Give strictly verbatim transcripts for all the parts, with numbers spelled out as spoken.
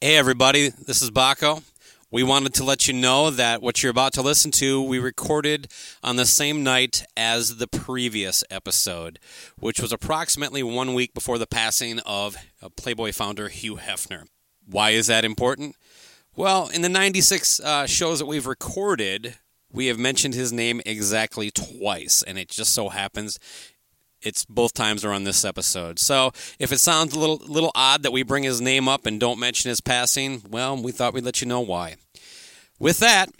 Hey everybody, this is Bakko. We wanted to let you know that what you're about to listen to, we recorded on the same night as the previous episode, which was approximately one week before the passing of Playboy founder Hugh Hefner. Why is that important? Well, in the ninety-six uh, shows that we've recorded, we have mentioned his name exactly twice, and it just so happens it's both times are on this episode. So if it sounds a little little odd that we bring his name up and don't mention his passing, well, we thought we'd let you know why. With that,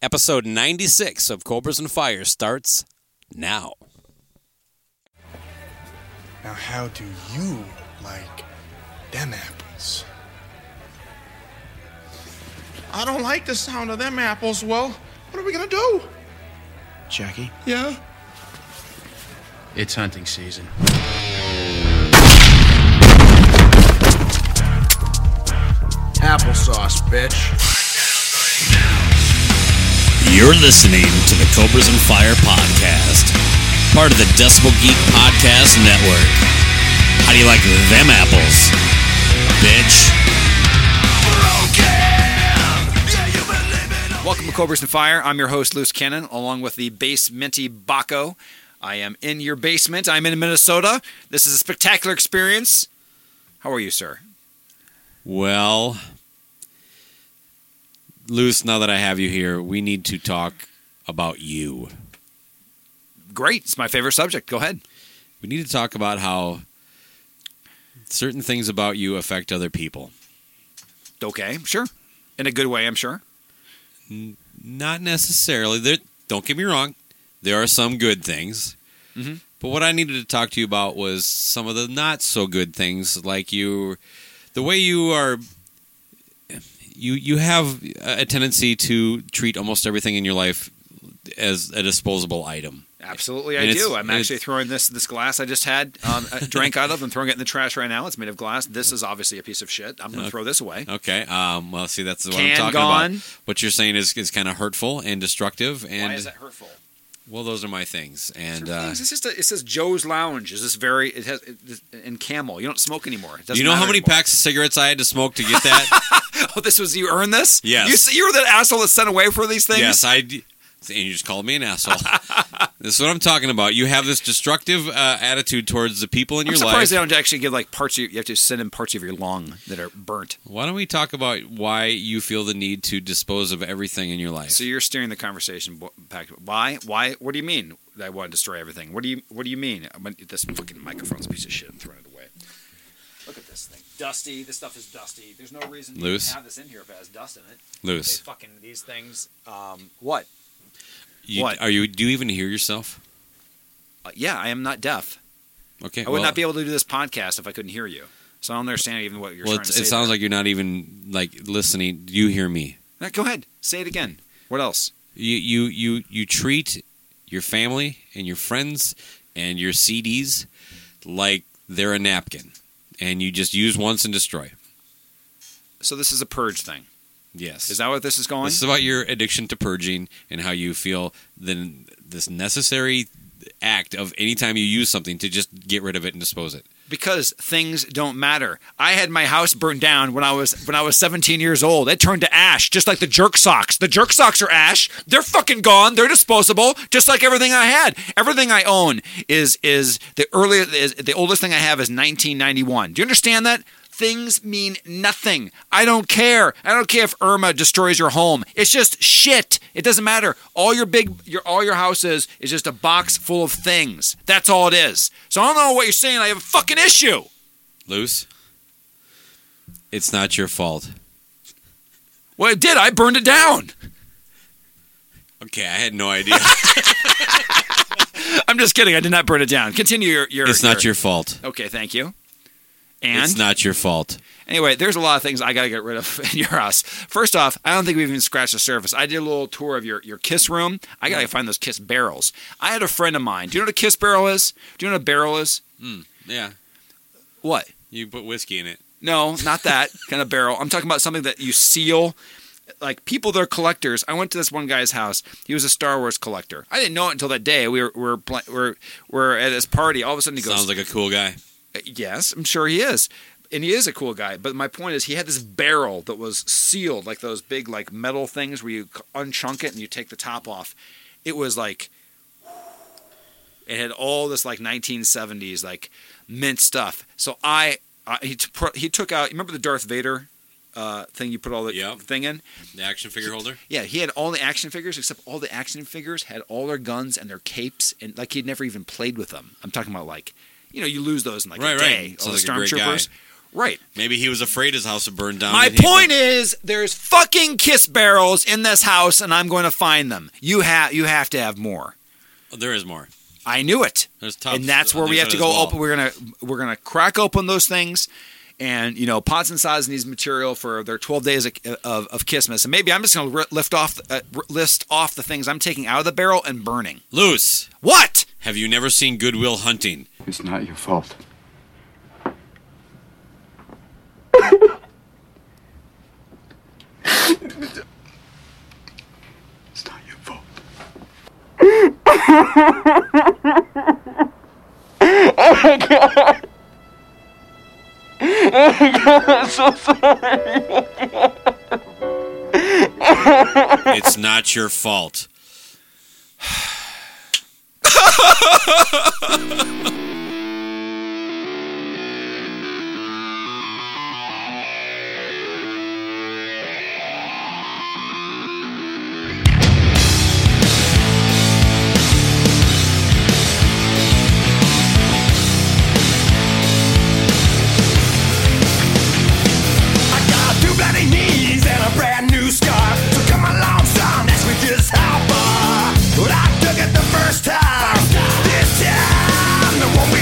episode ninety-six of Cobras and Fire starts now. Now, how do you like them apples? I don't like the sound of them apples. Well, what are we going to do? Jackie? Yeah? It's hunting season. Applesauce, bitch. You're listening to the Cobras and Fire podcast, part of the Decibel Geek Podcast Network. How do you like them apples, bitch? Welcome to Cobras and Fire. I'm your host, Loose Cannon, along with the bass Minty Bakko. I am in your basement. I'm in Minnesota. This is a spectacular experience. How are you, sir? Well, Luce, now that I have you here, we need to talk about you. Great. It's my favorite subject. Go ahead. We need to talk about how certain things about you affect other people. Okay, sure. In a good way, I'm sure. N- not necessarily. They're, don't get me wrong. There are some good things, mm-hmm. but what I needed to talk to you about was some of the not so good things, like you, the way you are, you you have a tendency to treat almost everything in your life as a disposable item. Absolutely, I and do. I'm actually throwing this this glass I just had, um, drank out of, and throwing it in the trash right now. It's made of glass. This is obviously a piece of shit. I'm going to okay. throw this away. Okay. Um, well, see, that's what Can I'm talking gone. about. What you're saying is, is kind of hurtful and destructive. And why is that hurtful? Well, those are my things, and uh, things. It's just a, it says Joe's Lounge. Is this very? It has in Camel. You don't smoke anymore. It you know how many anymore. packs of cigarettes I had to smoke to get that? Oh, this was you earned this? Yes, you, you were the asshole that sent away for these things. Yes, I. And you just called me an asshole. This is what I'm talking about. You have this destructive uh, attitude towards the people in I'm your life. I'm surprised they don't actually give like parts. Of your, you have to send in parts of your lung that are burnt. Why don't we talk about why you feel the need to dispose of everything in your life? So you're steering the conversation back. Why? Why? What do you mean? I want to destroy everything. What do you? What do you mean? I'm gonna, this fucking microphone's a piece of shit. I'm throwing it away. Look at this thing. Dusty. This stuff is dusty. There's no reason to have this in here if it has dust in it. Loose. They fucking these things. Um, what? You, what? Are you? Do you even hear yourself? Uh, yeah, I am not deaf. Okay, I would well, not be able to do this podcast if I couldn't hear you. So I don't understand even what you're well, trying to say. It sounds there. like you're not even like listening. Do you hear me? Now, go ahead, say it again. What else? You you you you treat your family and your friends and your C Ds like they're a napkin, and you just use once and destroy. So this is a purge thing. Yes. Is that what this is going? This is about your addiction to purging and how you feel the, this necessary act of any time you use something to just get rid of it and dispose it. Because things don't matter. I had my house burned down when I was when I was seventeen years old. It turned to ash, just like the jerk socks. The jerk socks are ash. They're fucking gone. They're disposable, just like everything I had. Everything I own is is the earliest, is the oldest thing I have is nineteen ninety-one. Do you understand that? things mean nothing. I don't care. I don't care if Irma destroys your home. It's just shit. It doesn't matter. All your big, your all your house is is just a box full of things. That's all it is. So I don't know what you're saying. I have a fucking issue. Loose. It's not your fault. Well, it did. I burned it down. Okay, I had no idea. I'm just kidding. I did not burn it down. Continue your... your it's your, not your fault. Okay, thank you. And? It's not your fault. Anyway, there's a lot of things I got to get rid of in your house. First off, I don't think we've even scratched the surface. I did a little tour of your, your Kiss room. I got to find those Kiss barrels. I had a friend of mine. Do you know what a Kiss barrel is? Do you know what a barrel is? Mm, yeah. What? You put whiskey in it. No, not that kind of barrel. I'm talking about something that you seal... Like, people, they're collectors. I went to this one guy's house. He was a Star Wars collector. I didn't know it until that day. We were we were, pl- we were, we were at his party. All of a sudden, he goes... Sounds like a cool guy. Yes, I'm sure he is. And he is a cool guy. But my point is, he had this barrel that was sealed, like those big like metal things where you unchunk it and you take the top off. It was like... It had all this, like, nineteen seventies, like, mint stuff. So I... I he, t- he took out... Remember the Darth Vader... Uh, thing you put all the yep. thing in? The action figure he, holder? Yeah, he had all the action figures, except all the action figures had all their guns and their capes, and like he'd never even played with them. I'm talking about like, you know, you lose those in like right, a day. Right. All Sounds the like stormtroopers. Right. Maybe he was afraid his house would burn down. My point he... is, there's fucking Kiss barrels in this house, and I'm going to find them. You, ha- you have to have more. Oh, there is more. I knew it. There's tubs, and that's where we have to go open. We're gonna We're going to crack open those things. And, you know, Pots and Sods needs material for their twelve days of, of, of Christmas. And maybe I'm just going to lift off, uh, list off the things I'm taking out of the barrel and burning. Loose. What? Have you never seen Goodwill Hunting? It's not your fault. It's not your fault. Oh, my God. Oh my God, I'm so sorry. It's not your fault. Time. This time, the one we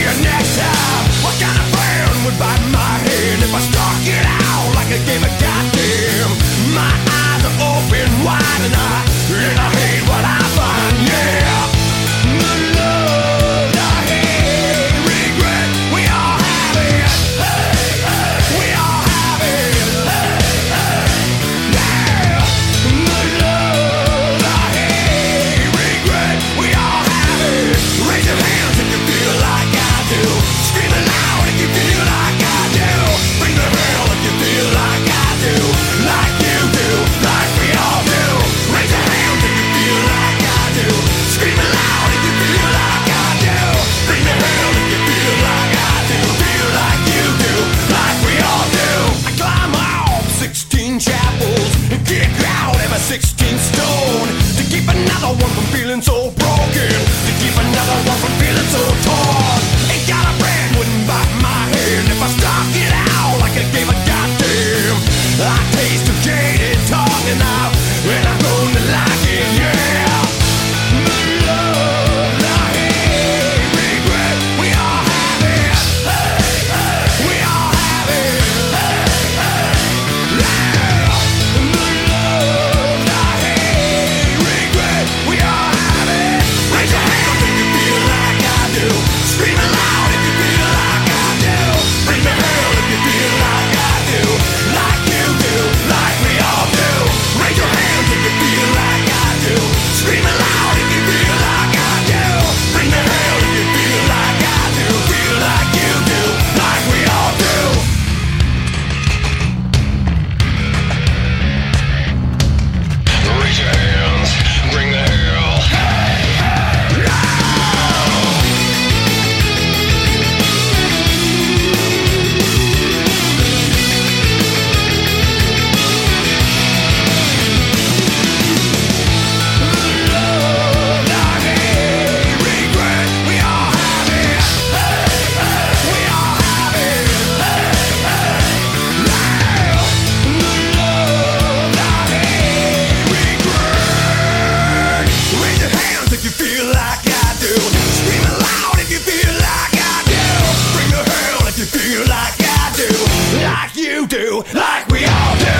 like we all do.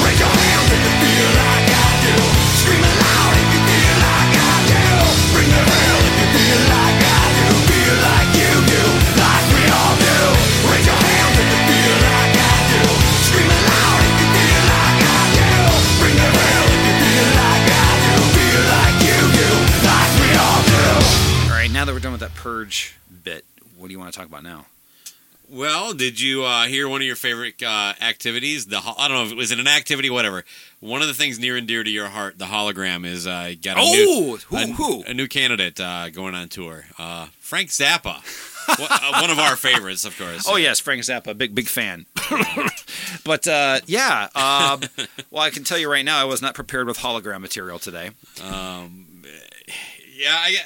Raise your hands if you feel like I do. Scream aloud if you feel like I do. Bring the hell if you feel like I do. Feel like you do, like we all do. Raise your hands if you feel like I do. Scream aloud if you feel like I do. Bring the hell if you feel like I do. Feel like you do, like we all do. All right, now that we're done with that purge bit, what do you want to talk about now? Well, did you uh, hear one of your favorite uh, activities? The ho- I don't know if it was an activity, whatever. One of the things near and dear to your heart, the hologram, is uh, got a, oh, new, who, a, who? a new candidate uh, going on tour. Uh, Frank Zappa, one of our favorites, of course. Oh yes, Frank Zappa, big big fan. But uh, yeah, uh, well, I can tell you right now, I was not prepared with hologram material today. Um, yeah, I.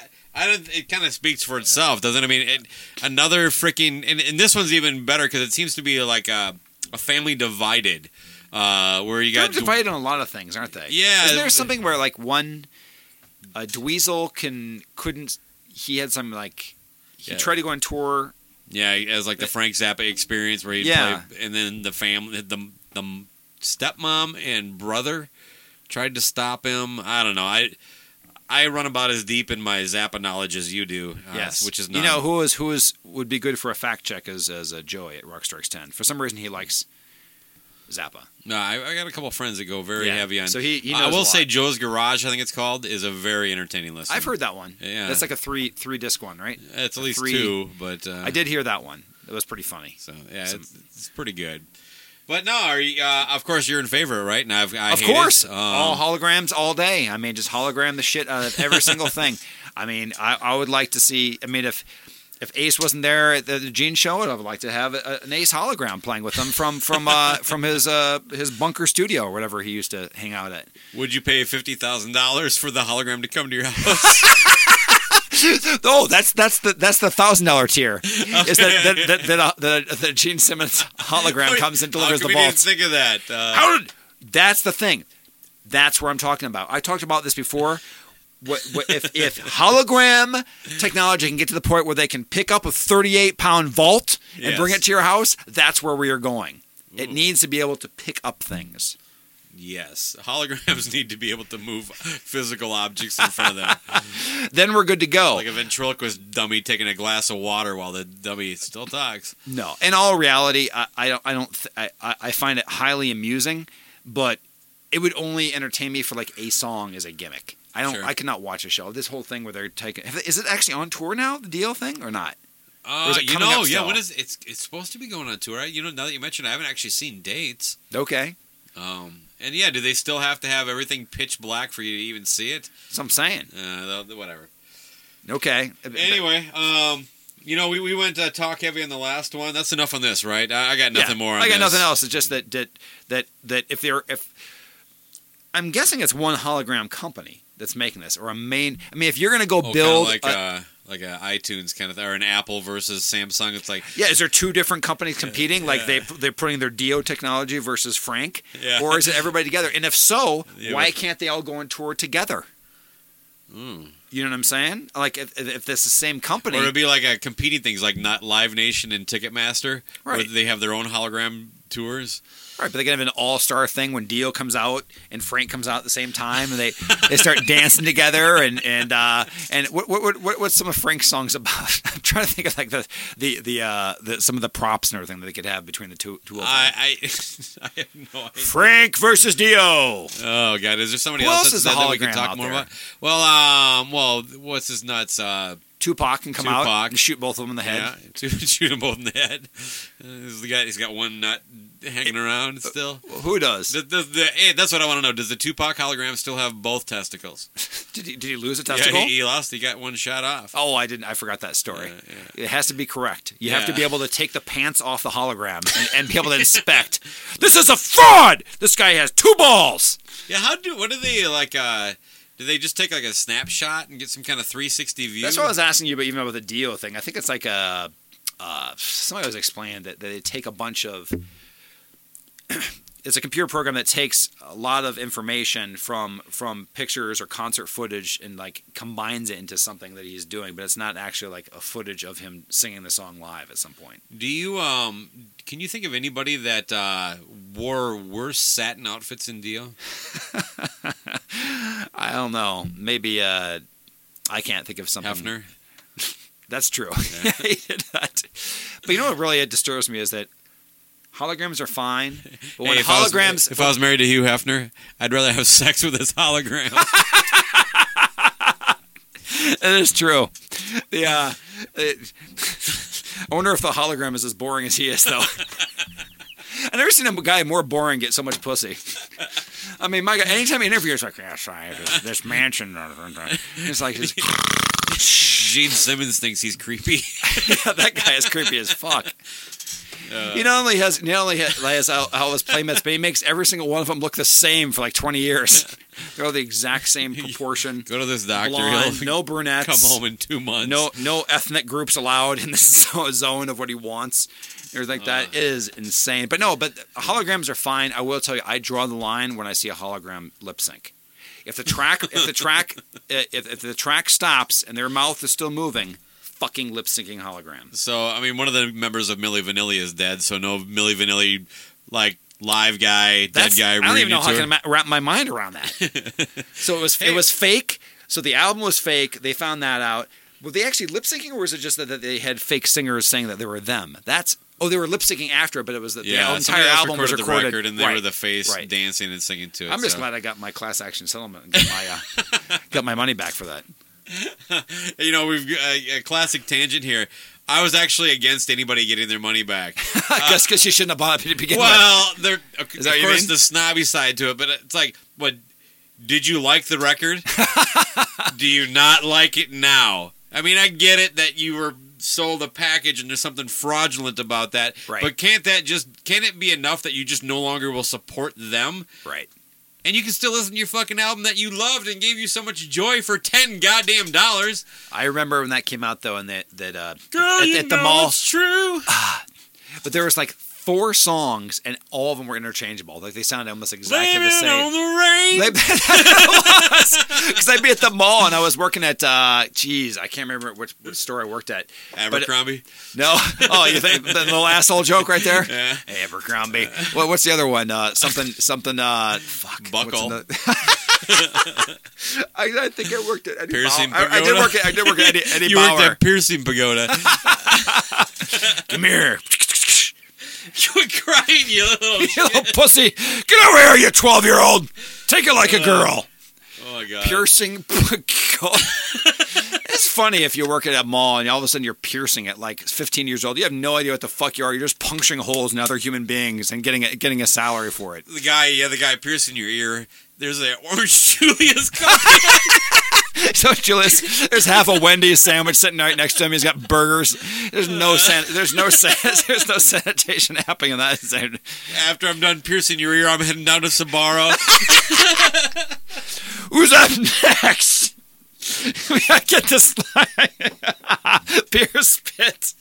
I don't, it kind of speaks for itself, doesn't it? I mean, it, another freaking... And, and this one's even better because it seems to be like a, a family divided. Uh, where you got They're divided d- on a lot of things, aren't they? Yeah. Isn't there something where like one... A Dweezil can, couldn't... He had some like... He yeah. tried to go on tour. Yeah, as like the Frank Zappa experience where he'd yeah. play... And then the family... The, the stepmom and brother tried to stop him. I don't know. I... I run about as deep in my Zappa knowledge as you do. Uh, yes, which is not. You know who is who is would be good for a fact check as as a Joey at Rock Strikes Ten. For some reason, he likes Zappa. No, I, I got a couple of friends that go very yeah. heavy on. So he, he knows I will a lot. Say Joe's Garage, I think it's called, is a very entertaining listen. I've heard that one. Yeah, that's like a three three disc one, right? It's at a least three, two, but uh, I did hear that one. It was pretty funny. So yeah, some, it's, it's pretty good. But no, are you, uh, of course you're in favor, right? And I've, I of hate course, it. Um, all holograms all day. I mean, just hologram the shit out of every single thing. I mean, I, I would like to see. I mean, if if Ace wasn't there at the, the Gene show, I would like to have a, an Ace hologram playing with him from from uh, from his uh, his bunker studio or whatever he used to hang out at. Would you pay fifty thousand dollars for the hologram to come to your house? Oh, that's that's the that's the thousand dollar tier. Is that that that, that, uh, that that Gene Simmons hologram comes and delivers the ball? I didn't think of that. Uh... How did, that's the thing. That's where I'm talking about. I talked about this before. What, what, if if hologram technology can get to the point where they can pick up a thirty-eight pound vault and yes. bring it to your house, that's where we are going. Ooh. It needs to be able to pick up things. Yes, holograms need to be able to move physical objects in front of them. Then we're good to go. Like a ventriloquist dummy taking a glass of water while the dummy still talks. No, in all reality, I, I don't. I don't. Th- I, I find it highly amusing, but it would only entertain me for like a song as a gimmick. I don't. Sure. I cannot watch a show. This whole thing where they're taking. Is it actually on tour now? The Dio thing or not? Uh, you know, yeah. What is it's? It's supposed to be going on tour. You know, now that you mentioned, I haven't actually seen dates. Okay. Um. And yeah, do they still have to have everything pitch black for you to even see it? That's what I'm saying. Uh, whatever. Okay. Anyway, um, you know, we, we went uh, talk heavy on the last one. That's enough on this, right? I, I got nothing yeah, more on this. I got this. nothing else. It's just that that that, that if they're if I'm guessing it's one hologram company that's making this or a main. I mean, if you're going to go oh, build like a. a Like a iTunes kind of thing, or an Apple versus Samsung. It's like yeah, is there two different companies competing? Yeah. Like they they're putting their Dio technology versus Frank, yeah. or is it everybody together? And if so, yeah, why can't they all go on tour together? Mm. You know what I'm saying? Like if if this is the same company, or it'd be like a competing things, like not Live Nation and Ticketmaster, right? Where they have their own hologram tours. Right, but they can have an all-star thing when Dio comes out and Frank comes out at the same time, and they, they start dancing together. And and uh, and what what what what's some of Frank's songs about? I'm trying to think of like the the the, uh, the some of the props and everything that they could have between the two. two of them. I, I I have no idea. Frank versus Dio. Oh God, is there somebody Who else, else that, that we can talk more there? about? Well, um, well, what's his nuts? Uh, Tupac can come Tupac. out and shoot both of them in the head. Yeah, shoot them both in the head. He's got, he's got one nut hanging around still. Who does? The, the, the, hey, that's what I want to know. Does the Tupac hologram still have both testicles? Did he, did he lose a testicle? Yeah, he, he lost. He got one shot off. Oh, I didn't. I forgot that story. Yeah, yeah. It has to be correct. You yeah. have to be able to take the pants off the hologram and, and be able to inspect. This is a fraud! This guy has two balls! Yeah, how do... What are they, like, uh... Do they just take like a snapshot and get some kind of three sixty view? That's what I was asking you about, even about the Dio thing. I think it's like a uh, somebody was explaining that, that they take a bunch of it's a computer program that takes a lot of information from from pictures or concert footage and like combines it into something that he's doing, but it's not actually like a footage of him singing the song live at some point. Do you um can you think of anybody that uh, wore worse satin outfits than Dio? I don't know. Maybe uh, I can't think of something. Hefner. That's true. Yeah. He did that. But you know what really disturbs me is that holograms are fine, but when hey, if holograms... I was, if I was married to Hugh Hefner, I'd rather have sex with his hologram. That is true. Yeah. It, I wonder if the hologram is as boring as he is, though. I've never seen a guy more boring get so much pussy. I mean, my guy, anytime he interviews, like, yeah, sorry, this, this mansion. It's like his... Gene Simmons thinks he's creepy. Yeah, that guy is creepy as fuck. Uh, he not only has he not only has all, all his playmates, but he makes every single one of them look the same for like twenty years. They're all the exact same proportion. Go to this doctor. Blonde, he'll no brunettes. Come home in two months. No, no ethnic groups allowed in this zone of what he wants. Everything like that uh, it is insane. But no, but holograms are fine. I will tell you, I draw the line when I see a hologram lip sync. If the track, if the track, if, if the track stops and their mouth is still moving. Fucking lip syncing holograms. So, I mean, one of the members of Milli Vanilli is dead, so no Milli Vanilli, like, live guy, That's, dead guy. I don't even know how I can wrap my mind around that. So it was hey. It was fake. So the album was fake. They found that out. Were they actually lip syncing, or was it just that they had fake singers saying that they were them? That's oh, they were lip syncing after, but it was that the yeah, entire album recorded was recorded. The record, and they right, were the face right. dancing and singing to it. I'm just so. glad I got my class action settlement and got my uh, got my money back for that. You know, we've uh, a classic tangent here. I was actually against anybody getting their money back. I guess because uh, you shouldn't have bought it to begin well, with. Well, of course, mean? the snobby side to it, but it's like, what? Did you like the record? Do you not like it now? I mean, I get it that you were sold a package and there's something fraudulent about that, right. But can't that just can it be enough that you just no longer will support them? Right. And you can still listen to your fucking album that you loved and gave you so much joy for ten goddamn dollars. I remember when that came out, though, and that that uh, Girl, at, you at the know mall. It's true. Uh, but there was like four songs, and all of them were interchangeable. Like they sounded almost exactly Living the same. On the rain. Like, that was because I'd be at the mall and I was working at. Uh, geez, I can't remember which, which store I worked at. Abercrombie. But, no. Oh, you think the little asshole joke right there? Yeah. Hey, Abercrombie. Uh, well, what's the other one? Uh, something. Something. Uh, fuck. Buckle. I, I think I worked at Eddie Piercing Bauer. Pagoda. I, I did work at I did work at Eddie, Eddie you Bauer. You worked at Piercing Pagoda. Come here. You were crying, you little, you little pussy. Get over here, you twelve-year-old. Take it like uh, a girl. Oh, my God. Piercing Pagoda. It's funny if you work at a mall and all of a sudden you're piercing at like fifteen years old. You have no idea what the fuck you are. You're just puncturing holes in other human beings and getting a, getting a salary for it. The guy, yeah, the guy piercing your ear. There's an Orange Julius coffee. So Julius, there's half a Wendy's sandwich sitting right next to him. He's got burgers. There's no san- There's no san- There's no sanitation happening in that. After I'm done piercing your ear, I'm heading down to Sbarro. Who's up next? We gotta get this line. Beer spit.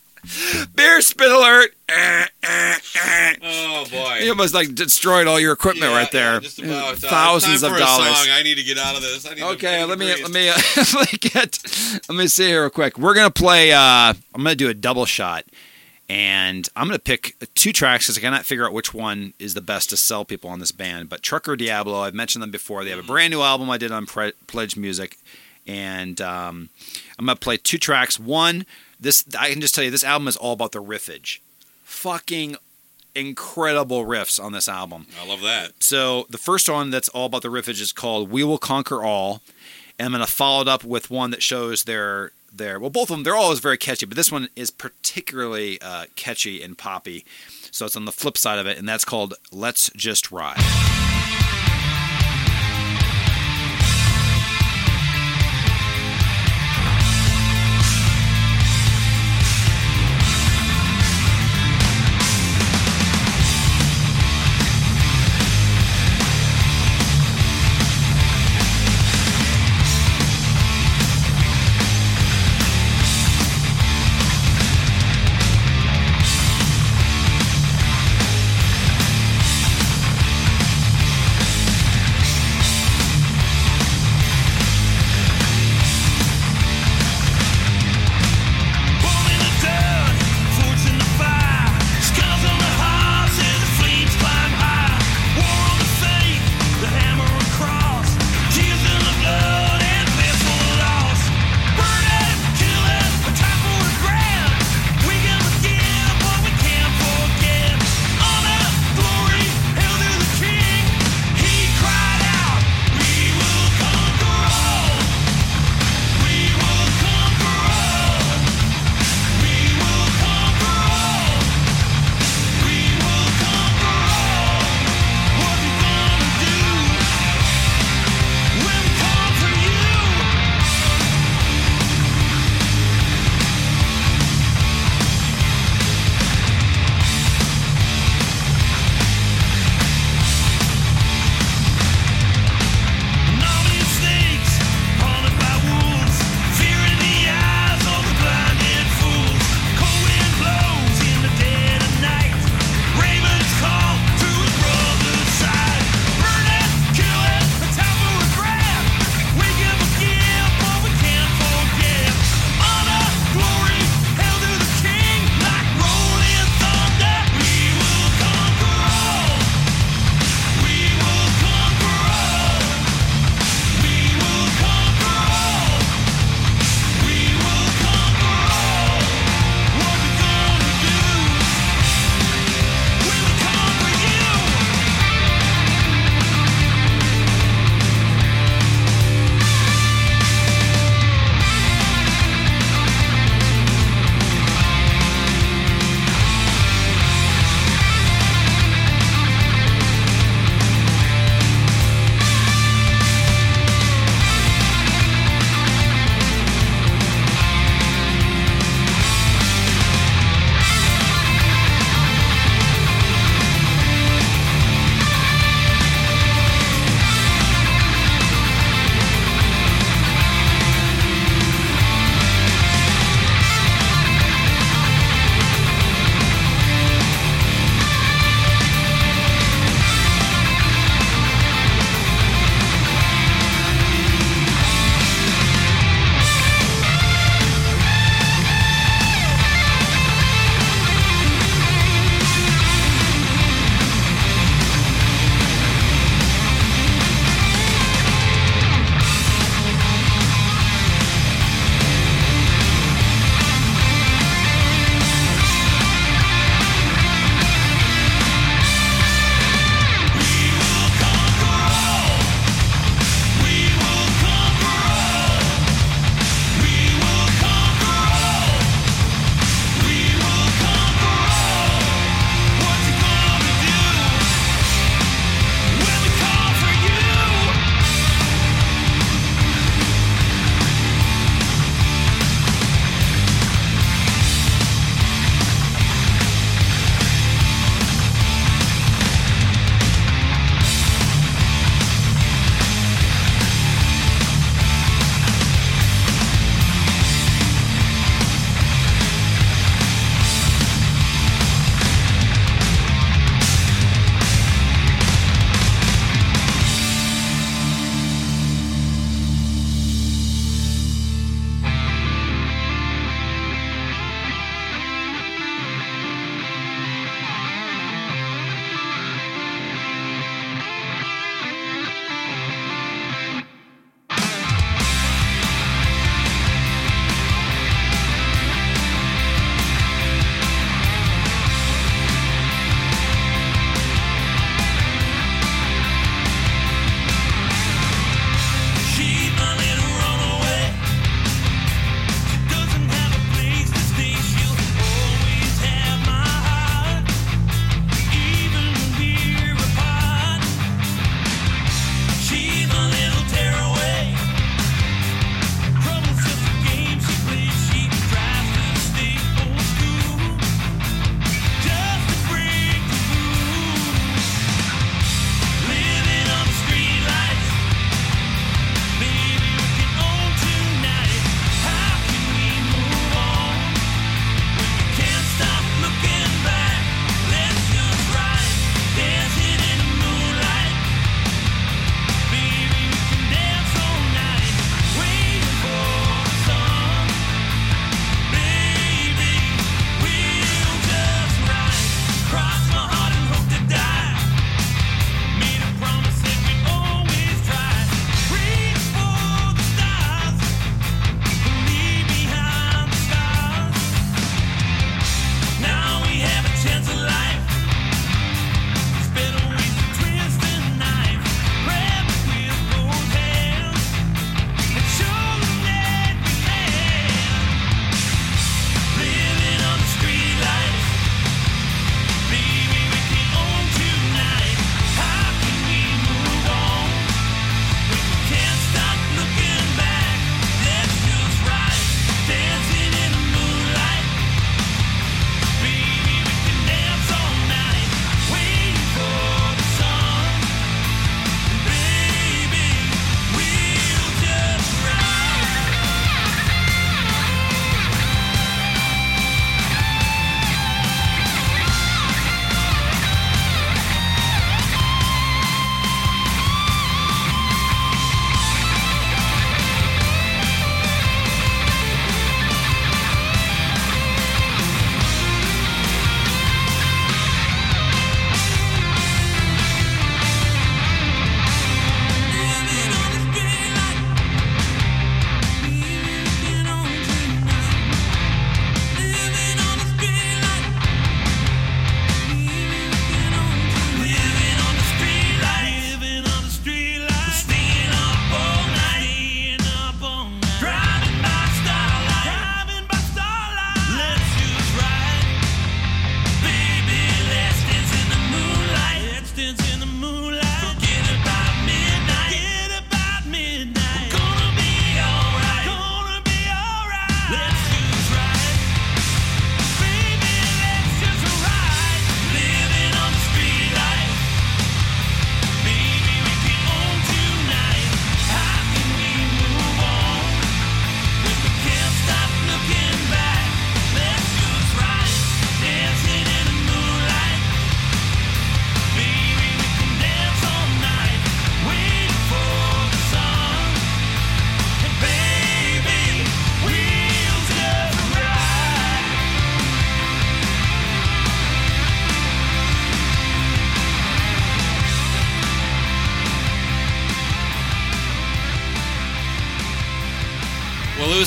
Beer spit alert. Oh boy! You almost like destroyed all your equipment yeah, right there. Yeah, just about, uh, Thousands time for of a dollars. Song. I need to get out of this. I need okay, to let, me, let me let me get. Let me see here real quick. We're gonna play. Uh, I'm gonna do a double shot, and I'm gonna pick two tracks because I cannot figure out which one is the best to sell people on this band. But Trucker Diablo, I've mentioned them before. They have a brand new album I did on Pre- Pledge Music, and um, I'm gonna play two tracks. One. This I can just tell you, this album is all about the riffage. Fucking incredible riffs on this album. I love that. So the first one that's all about the riffage is called We Will Conquer All. And I'm going to follow it up with one that shows their, their... Well, both of them, they're always very catchy, but this one is particularly uh, catchy and poppy. So it's on the flip side of it, and that's called Let's Just Ride.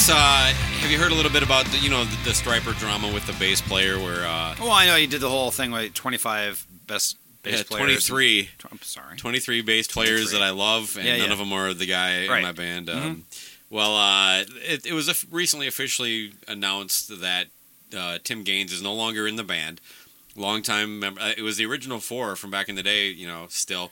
Uh, have you heard a little bit about the, you know, the, the Stryper drama with the bass player? Where uh, oh, I know you did the whole thing with twenty-five best bass yeah, players. twenty-three. I'm sorry, twenty-three bass players twenty-three. That I love, and yeah, yeah. none of them are the guy right. in my band. Mm-hmm. Um, well, uh, it, it was a f- recently officially announced that uh, Tim Gaines is no longer in the band. Longtime member. Uh, it was the original four from back in the day. You know, still.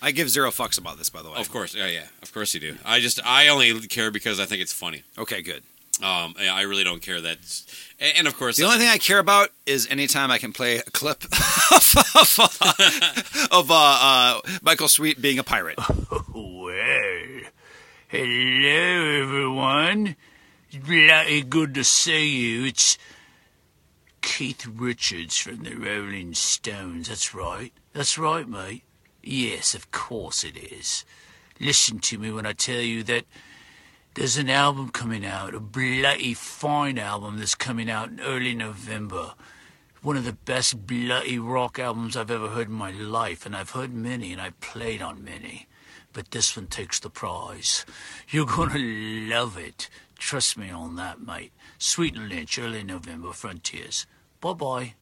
I give zero fucks about this, by the way. Of course, yeah, yeah, of course you do. I just, I only care because I think it's funny. Okay, good. Um, I really don't care that, and of course, the only I, thing I care about is anytime I can play a clip of, of, uh, of uh, uh, Michael Sweet being a pirate. Oh, well, hello everyone. It's bloody good to see you. It's Keith Richards from the Rolling Stones. That's right. That's right, mate. Yes, of course it is. Listen to me when I tell you that there's an album coming out, a bloody fine album that's coming out in early November. One of the best bloody rock albums I've ever heard in my life, and I've heard many, and I've played on many. But this one takes the prize. You're gonna love it. Trust me on that, mate. Sweet and Lynch, early November, Frontiers. Bye-bye.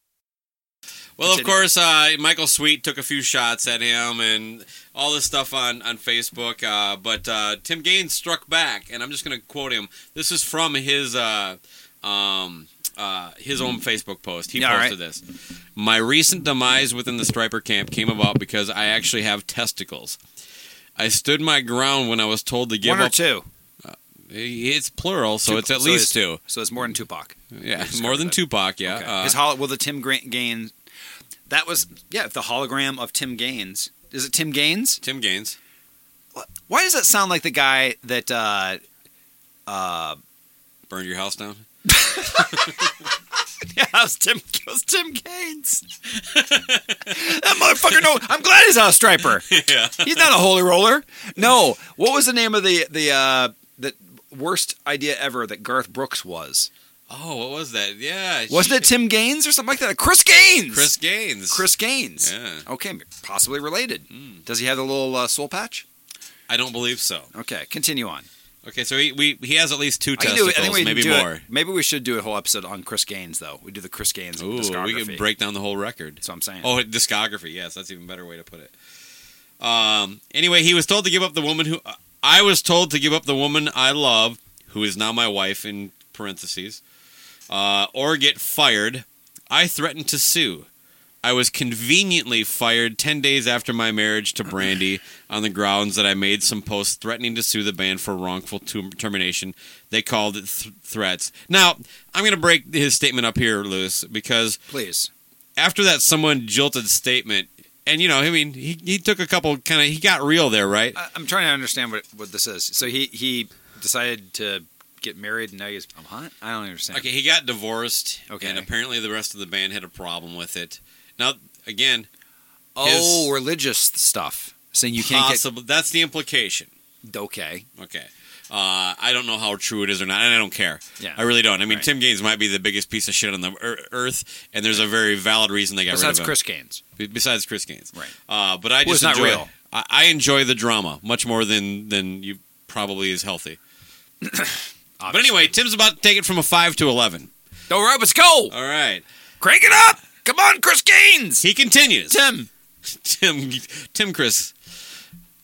Well, of course, uh, Michael Sweet took a few shots at him and all this stuff on, on Facebook, uh, but uh, Tim Gaines struck back, and I'm just going to quote him. This is from his uh, um, uh, his own Facebook post. He yeah, posted right. this. My recent demise within the Stryper camp came about because I actually have testicles. I stood my ground when I was told to give up. One or up- two. It's plural, so Tup- it's at so least two. So it's more than Tupac. Yeah, more than that. Tupac, yeah. Okay. Uh, His hol- well, the Tim Gaines, that was, yeah, the hologram of Tim Gaines. Is it Tim Gaines? Tim Gaines. Why does that sound like the guy that... Uh, uh, burned your house down? Yeah, it was Tim, it was Tim Gaines. That motherfucker, no, I'm glad he's not a Striper. Yeah. He's not a holy roller. No, what was the name of the... the uh, the worst idea ever that Garth Brooks was. Oh, what was that? Yeah. Wasn't shit. It Tim Gaines or something like that? Chris Gaines! Chris Gaines. Chris Gaines. Yeah. Okay, possibly related. Mm. Does he have the little uh, soul patch? I don't believe so. Okay, continue on. Okay, so he we, he has at least two testicles, do, anyway, maybe more. It, maybe we should do a whole episode on Chris Gaines, though. We do the Chris Gaines Ooh, discography. We could break down the whole record. That's what I'm saying. Oh, discography, yes. That's even better way to put it. Um. Anyway, he was told to give up the woman who... Uh, I was told to give up the woman I love, who is now my wife, in parentheses, uh, or get fired. I threatened to sue. I was conveniently fired ten days after my marriage to Brandy on the grounds that I made some posts threatening to sue the band for wrongful t- termination. They called it th- threats. Now, I'm going to break his statement up here, Lewis, because please. After that someone jilted statement, and, you know, I mean, he, he took a couple kind of, he got real there, right? I'm trying to understand what what this is. So he, he decided to get married and now he's, I'm hot? I don't understand. Okay, he got divorced. Okay. And apparently the rest of the band had a problem with it. Now, again. Oh, religious stuff. Saying you can't possible, get. That's the implication. Okay. Okay. Uh, I don't know how true it is or not, and I don't care. Yeah. I really don't. I mean, right. Tim Gaines might be the biggest piece of shit on the er- earth, and there's a very valid reason they got Besides rid of him. Chris Gaines. B- besides Chris Gaines. Right. Uh, but I just enjoy, not real. I, I enjoy the drama much more than, than you probably is healthy. But anyway, Tim's about to take it from a five to eleven. All right, let's go. All right. Crank it up. Come on, Chris Gaines. He continues. Tim. Tim. Tim Chris.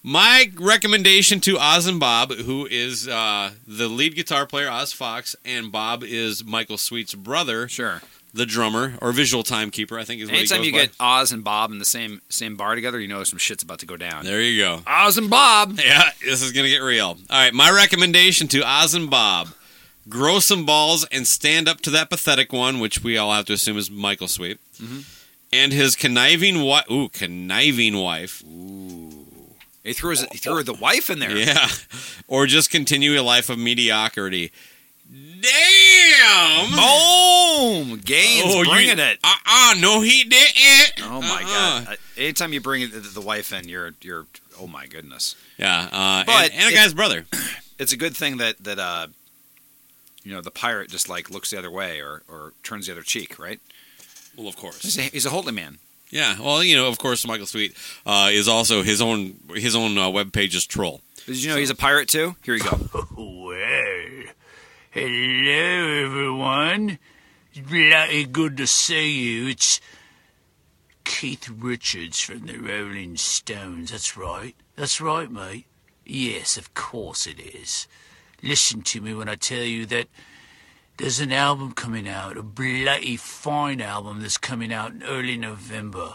My recommendation to Oz and Bob, who is uh, the lead guitar player, Oz Fox, and Bob is Michael Sweet's brother. Sure. the drummer, or visual timekeeper, I think is what Anytime he goes by. Anytime you get Oz and Bob in the same same bar together, you know some shit's about to go down. There you go. Oz and Bob! Yeah, this is going to get real. All right, my recommendation to Oz and Bob, grow some balls and stand up to that pathetic one, which we all have to assume is Michael Sweet, mm-hmm. and his conniving wife. Ooh, conniving wife. Ooh. He threw, his, he threw the wife in there. Yeah. Or just continue a life of mediocrity. Damn! Boom! Gaines oh, bringing you, it. Uh-uh, no he didn't. Oh, my uh-uh. God. Uh, anytime you bring the, the wife in, you're, you're, oh, my goodness. Yeah, uh, but and, and a it, guy's brother. It's a good thing that, that uh, you know, the pirate just, like, looks the other way or, or turns the other cheek, right? Well, of course. He's a, he's a holy man. Yeah, well, you know, of course, Michael Sweet uh, is also his own his own uh, webpage is troll. Did you know so. he's a pirate, too? Here you go. Well, hello, everyone. It's bloody good to see you. It's Keith Richards from the Rolling Stones. That's right. That's right, mate. Yes, of course it is. Listen to me when I tell you that there's an album coming out, a bloody fine album that's coming out in early November.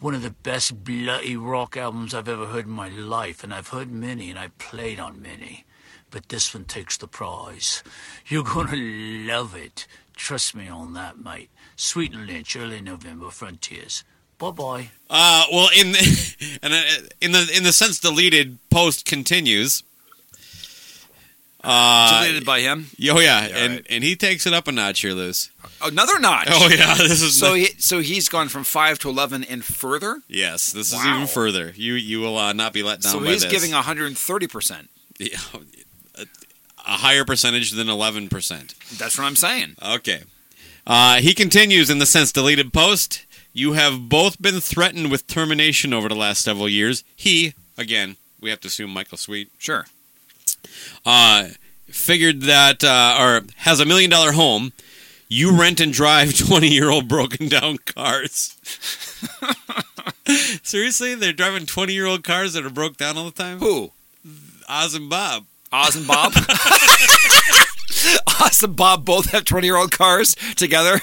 One of the best bloody rock albums I've ever heard in my life, and I've heard many, and I've played on many. But this one takes the prize. You're gonna love it. Trust me on that, mate. Sweet and Lynch, early November, Frontiers. Bye-bye. Uh, well, in the, in the, in the, in the sense deleted post continues... Uh, deleted by him. Oh yeah, yeah and right. and he takes it up a notch here, Luz. Another notch. Oh yeah, this is so. The... He, so he's gone from five to eleven and further. Yes, this wow. is even further. You you will uh, not be let down. So by he's this. giving one hundred and thirty percent. A higher percentage than eleven percent. That's what I'm saying. Okay. Uh, he continues in the sense deleted post. You have both been threatened with termination over the last several years. He again. We have to assume Michael Sweet. Sure. Uh, figured that, uh, or has a million dollar home. You rent and drive twenty year old broken down cars. Seriously? They're driving twenty year old cars that are broke down all the time? Who? Oz and Bob. Oz and Bob? Oz and Bob both have twenty year old cars together?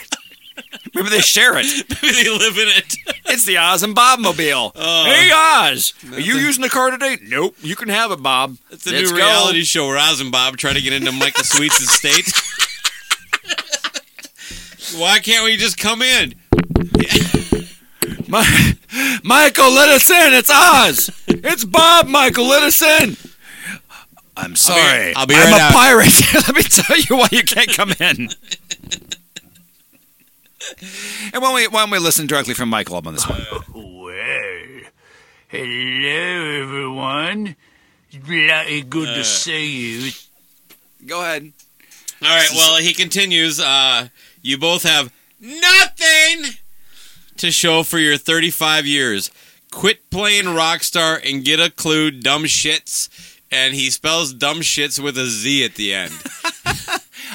Maybe they share it. Maybe they live in it. It's the Oz and Bob mobile. Uh, hey, Oz, nothing. Are you using the car today? Nope. You can have it, Bob. It's a Let's new reality go. show where Oz and Bob try to get into Michael Sweet's estate. Why can't we just come in? My, Michael, let us in. It's Oz. It's Bob, Michael. Let us in. I'm sorry. I'll be, I'll be I'm right a out. pirate. Let me tell you why you can't come in. And why don't, we, why don't we listen directly from Michael up on this one? Well, hello, everyone. It's bloody good uh, to see you. Go ahead. All right, well, he continues. Uh, you both have nothing to show for your thirty-five years. Quit playing Rockstar and get a clue, dumb shits. And he spells dumb shits with a Z at the end.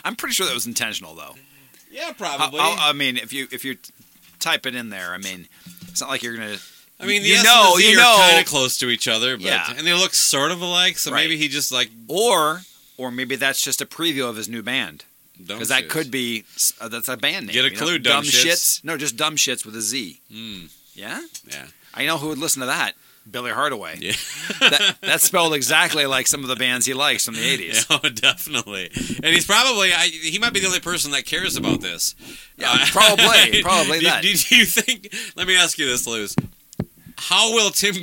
I'm pretty sure that was intentional, though. Yeah, probably. I'll, I'll, I mean, if you if you type it in there, I mean, it's not like you're gonna. I mean, the you S know, and the Z you are know, kind of close to each other, but yeah. and they look sort of alike. So right. maybe he just like, or or maybe that's just a preview of his new band, because that could be uh, that's a band name. Get a clue, dumb, dumb shits. shits. No, just dumb shits with a Z. Mm. Yeah, yeah. I know who would listen to that. Billy Hardaway. Yeah. that, that's spelled exactly like some of the bands he likes from the eighties. Oh, definitely. And he's probably, I, he might be the only person that cares about this. Yeah, uh, probably. Probably do, that. Do, do you think, let me ask you this, Luz. How will Tim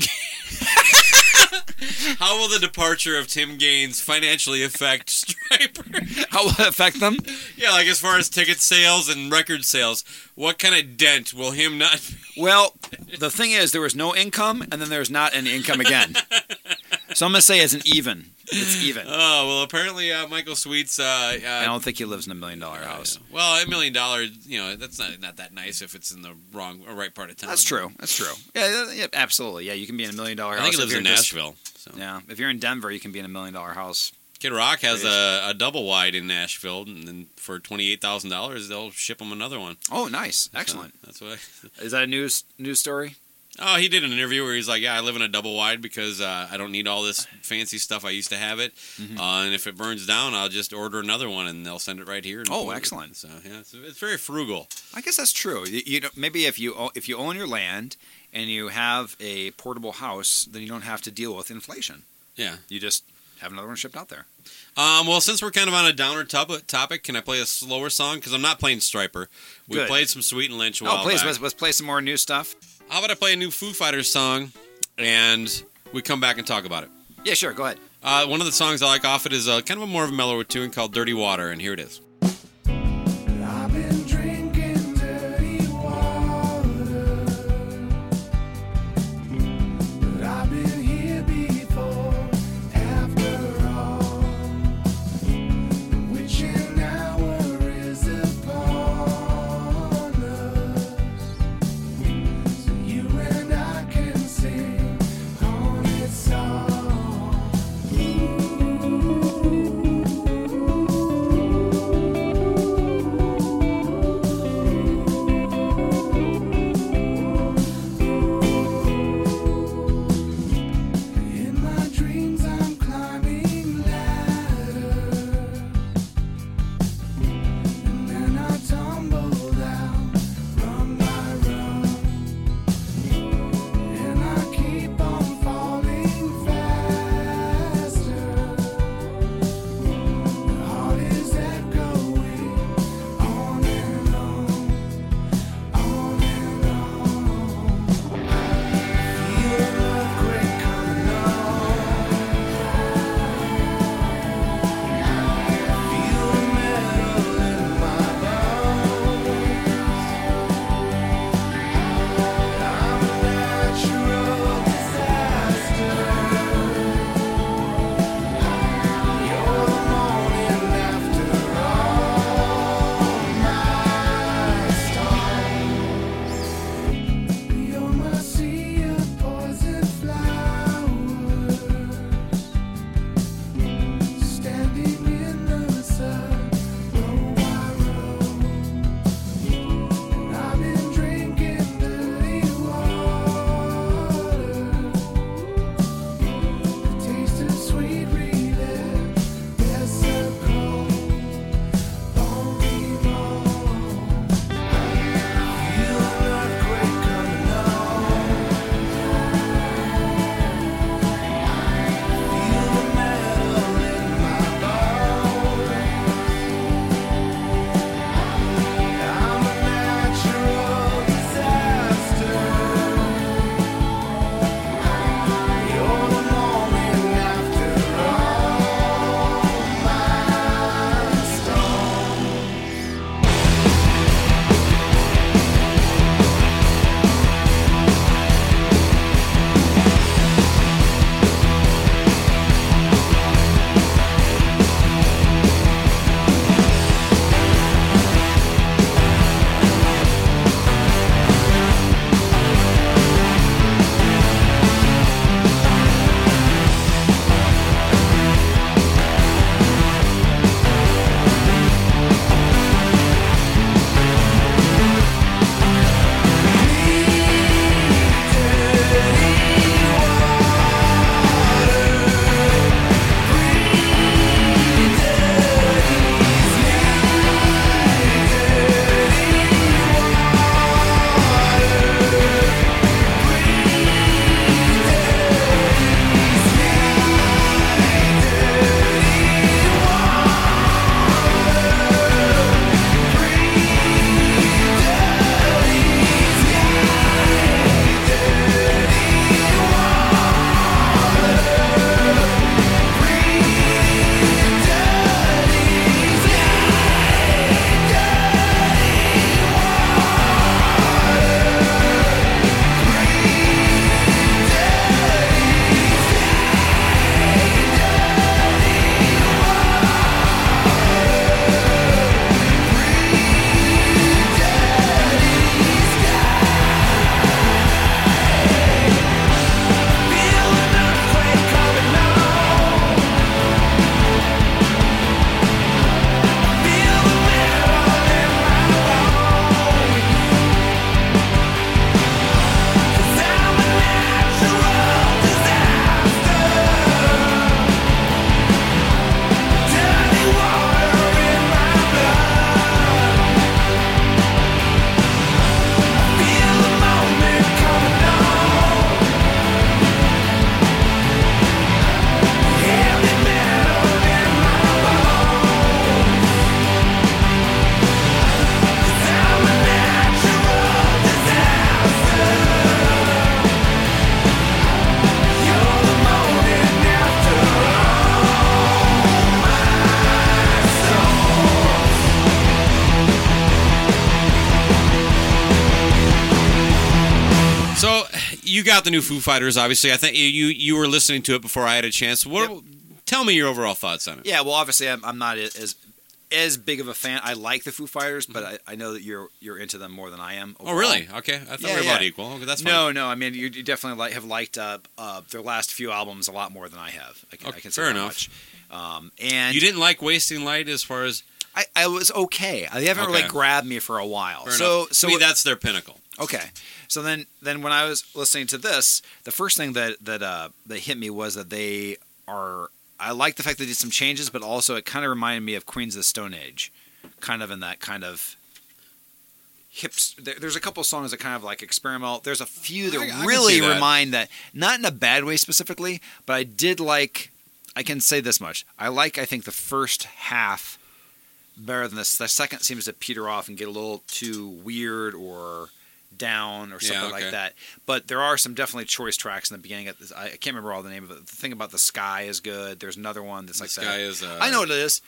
how will the departure of Tim Gaines financially affect Stryper? How will it affect them? Yeah, like as far as ticket sales and record sales, what kind of dent will him not... Well, the thing is, there was no income, and then there's not any income again. So I'm going to say it's an even. It's even. Oh, well, apparently uh, Michael Sweet's... Uh, uh, I don't think he lives in a million-dollar house. Yeah. Well, a million-dollar, you know, that's not not that nice if it's in the wrong or right part of town. That's true. That's true. Yeah, yeah absolutely. Yeah, you can be in a million-dollar house. I think he lives in just, Nashville. So. Yeah. If you're in Denver, you can be in a million-dollar house. Kid Rock has a, a double wide in Nashville, and then for twenty-eight thousand dollars, they'll ship him another one. Oh, nice. Excellent. So that's what I, is that a news news story? Oh, he did an interview where he's like, yeah, I live in a double wide because uh, I don't need all this fancy stuff. I used to have it. Mm-hmm. Uh, and if it burns down, I'll just order another one, and they'll send it right here. Oh, excellent. It. So, yeah, it's, it's very frugal. I guess that's true. You, you know, maybe if you if you own your land and you have a portable house, then you don't have to deal with inflation. Yeah. You just have another one shipped out there. Um, well, since we're kind of on a downer top- topic, can I play a slower song? Because I'm not playing Stryper. We Good. played some Sweet and Lynch a while Oh, please, back. Let's, let's play some more new stuff. How about I play a new Foo Fighters song, and we come back and talk about it? Yeah, sure. Go ahead. Uh, one of the songs I like off it is uh, kind of a more of a mellow tune called Dirty Water, and here it is. Ooh. you got the new Foo Fighters, obviously. I think you you were listening to it before I had a chance. What? Yep. Tell me your overall thoughts on it. Yeah, well, obviously, I'm, I'm not as as big of a fan. I like the Foo Fighters, but I, I know that you're you're into them more than I am overall. Oh, really? Okay, I thought yeah, we were yeah. about equal. Okay, that's fine. No, no. I mean, you, you definitely like, have liked uh, uh, their last few albums a lot more than I have. I can, okay, I can say fair that enough. Much. Um, and you didn't like Wasting Light as far as. I, I was okay. They haven't okay. really grabbed me for a while. Fair so enough. so I mean, that's their pinnacle. Okay. So then, then when I was listening to this, the first thing that that uh, that hit me was that they are. I like the fact they did some changes, but also it kind of reminded me of Queens of the Stone Age, kind of in that kind of. Hips. There's a couple songs that kind of like experimental. There's a few that I, I really that. remind that, not in a bad way specifically, but I did like. I can say this much: I like. I think the first half. Better than this. The second seems to peter off and get a little too weird or down or something yeah, okay. like that. But there are some definitely choice tracks in the beginning. Of this. I can't remember all the name of it. The thing about the sky is good. There's another one that's the like sky that. Is, uh... I know what it is.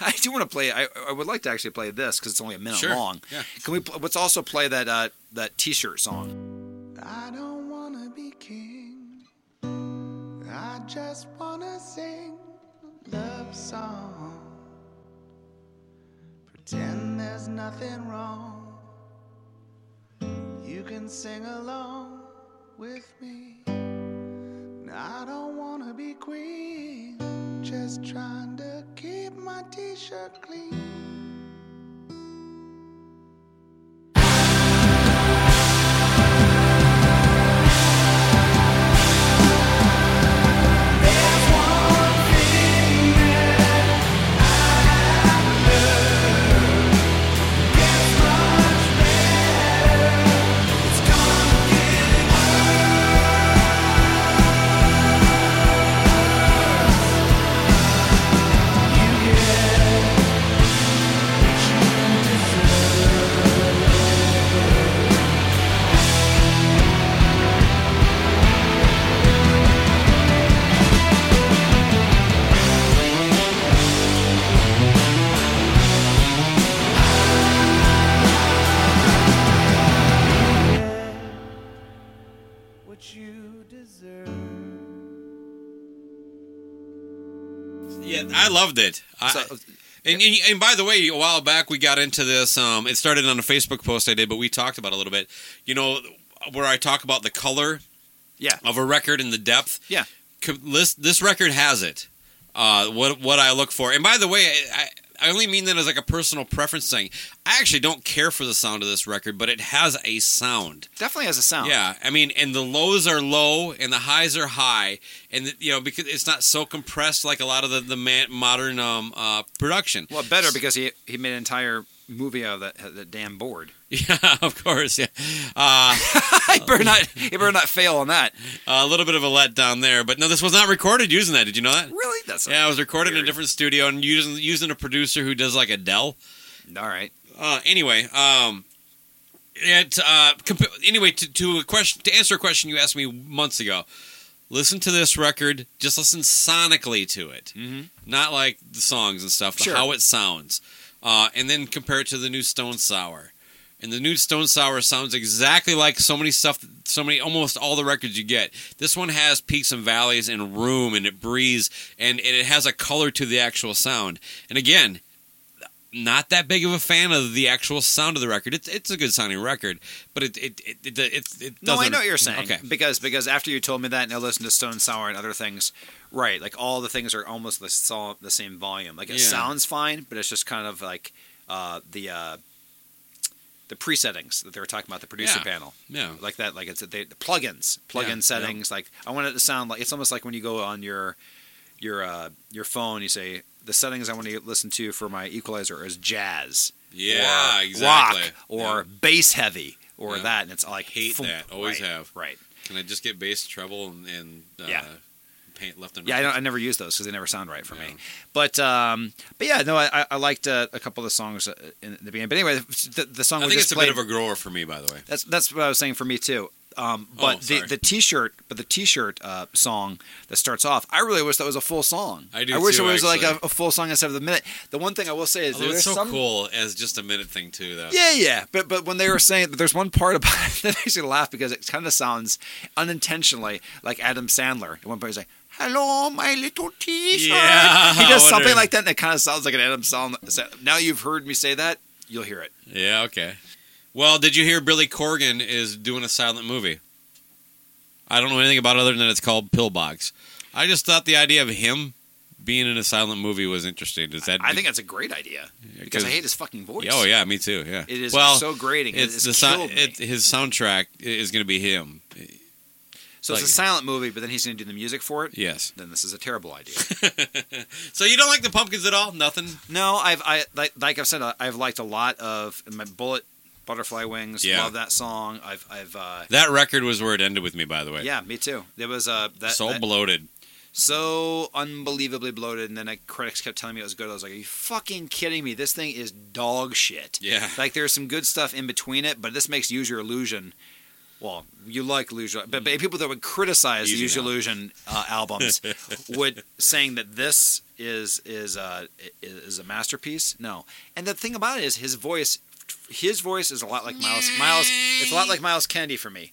I do want to play. I, I would like to actually play this because it's only a minute sure. long. Yeah. Can we? Pl- let's also play that uh, that T-shirt song. I don't wanna be king. I just wanna sing love songs. Pretend there's nothing wrong. You can sing along with me. I don't wanna be queen. Just trying to keep my t-shirt clean. I loved it. I, so, and, and, and by the way, a while back we got into this. Um, it started on a Facebook post I did, but we talked about it a little bit. You know, where I talk about the color yeah. of a record and the depth. Yeah. This, this record has it, uh, what what I look for. And by the way, I, I only mean that as like a personal preference thing. I actually don't care for the sound of this record, but it has a sound. Definitely has a sound. Yeah. I mean, and the lows are low and the highs are high. And, you know, because it's not so compressed like a lot of the, the man, modern um, uh, production. Well, better because he he made an entire movie out of that, that damn board. Yeah, of course. Yeah. Uh, he better not, he better not fail on that. A little bit of a letdown there. But no, this was not recorded using that. Did you know that? Really? That's yeah, it was recorded weird. in a different studio and using, using a producer who does like Adele. All right. Uh, anyway, um, it, uh, comp- anyway, to, to a question, to answer a question you asked me months ago, listen to this record. Just listen sonically to it, mm-hmm. not like the songs and stuff, but sure. how it sounds, uh, and then compare it to the new Stone Sour. And the new Stone Sour sounds exactly like so many stuff, so many almost all the records you get. This one has peaks and valleys and room, and it breathes, and, and it has a color to the actual sound. And again. Not that big of a fan of the actual sound of the record. It's it's a good sounding record, but it it it it, it, it doesn't. No, I know what you're saying. Okay, because because after you told me that, and I listened to Stone Sour and other things, right? Like all the things are almost the the same volume. Like it yeah. sounds fine, but it's just kind of like uh, the uh, the presettings that they were talking about, the producer yeah. panel, yeah, like that. Like it's they, the plugins, plugin yeah. settings. Yeah. Like I want it to sound like it's almost like when you go on your your uh, your phone, you say. The settings I want to listen to for my equalizer is jazz, yeah, or exactly, rock, or yeah. bass heavy, or yeah. that, and it's like hate foom, that always right, have right. Can I just get bass treble and, and uh, yeah. paint left and right? Yeah, I, don't, I never use those because they never sound right for yeah. me. But um, but yeah, no, I, I liked uh, a couple of the songs in the beginning. But anyway, the, the song I we think just it's played, a bit of a grower for me, by the way. That's that's what I was saying for me too. Um, but oh, the, the t-shirt, but the t-shirt uh, song that starts off, I really wish that was a full song. I do. I wish too, it was actually. like a, a full song instead of the minute. The one thing I will say is it's so some... cool as just a minute thing too, though. Yeah, yeah. But but when they were saying that, there's one part about it that makes me laugh because it kind of sounds unintentionally like Adam Sandler. At one point he's like, "Hello, my little t-shirt." Yeah, he does something like that, and it kind of sounds like an Adam Sandler. Now you've heard me say that, you'll hear it. Yeah. Okay. Well, did you hear Billy Corgan is doing a silent movie? I don't know anything about it other than it's called Pillbox. I just thought the idea of him being in a silent movie was interesting. Does that? I, I think that's a great idea because I hate his fucking voice. Oh yeah, me too. Yeah, it is well, so grating. It's, it's the so- it, his soundtrack is going to be him. So like, it's a silent movie, but then he's going to do the music for it? Yes. Then this is a terrible idea. So you don't like the Pumpkins at all? Nothing? No, I've I like, like I've said, I've liked a lot of my Bullet. Butterfly Wings, yeah. Love that song. I've, I've. Uh, that record was where it ended with me, by the way. Yeah, me too. It was uh, that so that, bloated, so unbelievably bloated. And then the critics kept telling me it was good. I was like, "Are you fucking kidding me? This thing is dog shit." Yeah, like there's some good stuff in between it, but this makes Use Your Illusion. Well, you like Use Your, but, but people that would criticize Easy the Use Your Illusion uh, albums would saying that this is is uh, is a masterpiece. No, and the thing about it is his voice. His voice is a lot like Miles. Miles, it's a lot like Miles Kennedy for me.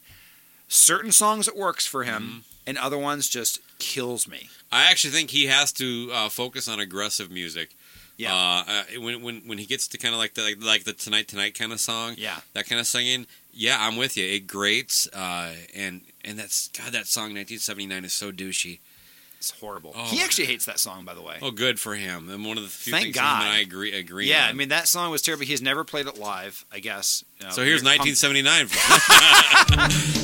Certain songs it works for him, mm-hmm. and other ones just kills me. I actually think he has to uh, focus on aggressive music. Yeah. Uh, uh, when when when he gets to kind of like the like, like the Tonight Tonight kind of song. Yeah. That kind of singing. Yeah, I'm with you. It grates. Uh, and and that's God. That song nineteen seventy-nine is so douchey. It's horrible. Oh. He actually hates that song, by the way. Oh, good for him. And one of the few Thank things God. Him and I agree, agree yeah, on. Yeah, I mean, that song was terrible. He's never played it live, I guess. You know, so here's nineteen seventy-nine. For-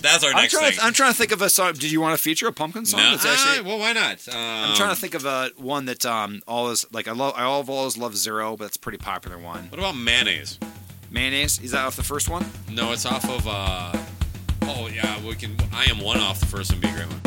That's our next I'm trying, thing. I'm trying to think of a song. Did you want to feature a pumpkin song? No. That's actually, ah, well, why not? Um, I'm trying to think of a one that um, all is like I love. I always love Zero, but that's a pretty popular one. What about Mayonnaise? Mayonnaise is that off the first one? No, it's off of. Uh, oh yeah, we can. I Am One off the first and be a great one.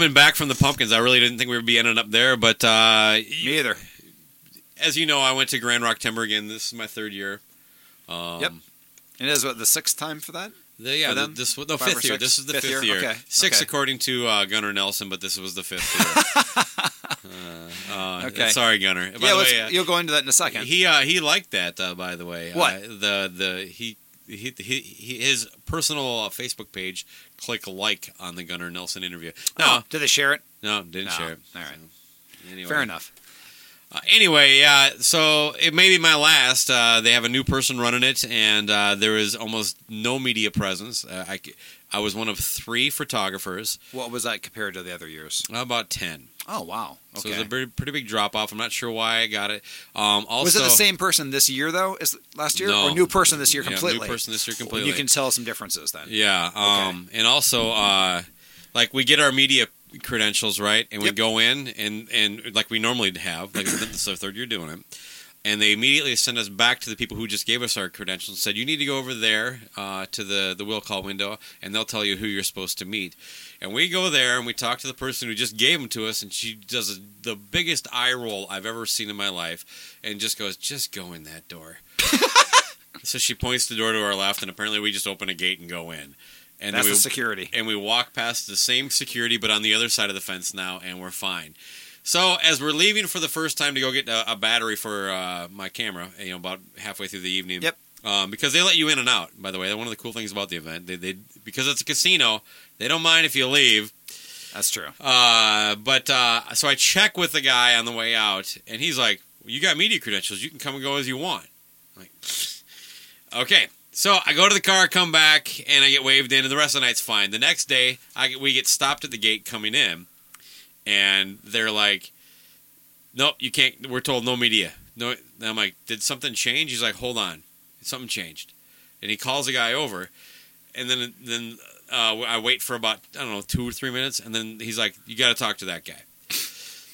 coming back from the Pumpkins. I really didn't think we would be ending up there, but uh, me either. As you know, I went to Grand Rock Timber again. This is my third year. Um, yep, and it is what, the sixth time for that. The, yeah, the, this was no, the fifth year. This is the fifth, fifth year. year. Okay. Six, okay. according to uh, Gunnar Nelson, but this was the fifth year. uh, uh, okay. Sorry, Gunnar. By yeah, the way, uh, you'll go into that in a second. He uh, he liked that, uh, by the way. What uh, the the he. He, he, he, his personal uh, Facebook page, click like on the Gunnar Nelson interview. No, oh, did they share it? No, didn't no. share it. All right. So, anyway. Fair enough. Uh, anyway, yeah, uh, so it may be my last. Uh, they have a new person running it, and uh, there is almost no media presence. Uh, I, I was one of three photographers. What was that compared to the other years? About ten. Oh, wow. Okay. So it was a pretty, pretty big drop-off. I'm not sure why I got it. Um, also, was it the same person this year, though, as last year? No. Or new person this year completely? Yeah, new person this year completely. You can tell some differences then. Yeah. Um, okay. And also, uh, like, we get our media credentials, right? And we yep. go in, and, and like we normally have. Like, this is our third year doing it. And they immediately send us back to the people who just gave us our credentials and said, you need to go over there uh, to the, the will call window, and they'll tell you who you're supposed to meet. And we go there, and we talk to the person who just gave them to us, and she does a, the biggest eye roll I've ever seen in my life, and just goes, just go in that door. So she points the door to our left, and apparently we just open a gate and go in. And that's we, the security. And we walk past the same security, but on the other side of the fence now, and we're fine. So as we're leaving for the first time to go get a, a battery for uh, my camera, you know, about halfway through the evening. Yep. Um, because they let you in and out. By the way, one of the cool things about the event, they, they because it's a casino, they don't mind if you leave. That's true. Uh, but uh, so I check with the guy on the way out, and he's like, "You got media credentials. You can come and go as you want." I'm like, okay. So I go to the car, come back, and I get waved in, and the rest of the night's fine. The next day, I we get stopped at the gate coming in. And they're like, nope, you can't. We're told no media. No. And I'm like, did something change? He's like, hold on, something changed. And he calls the guy over, and then then uh, I wait for about I don't know two or three minutes, and then he's like, you got to talk to that guy.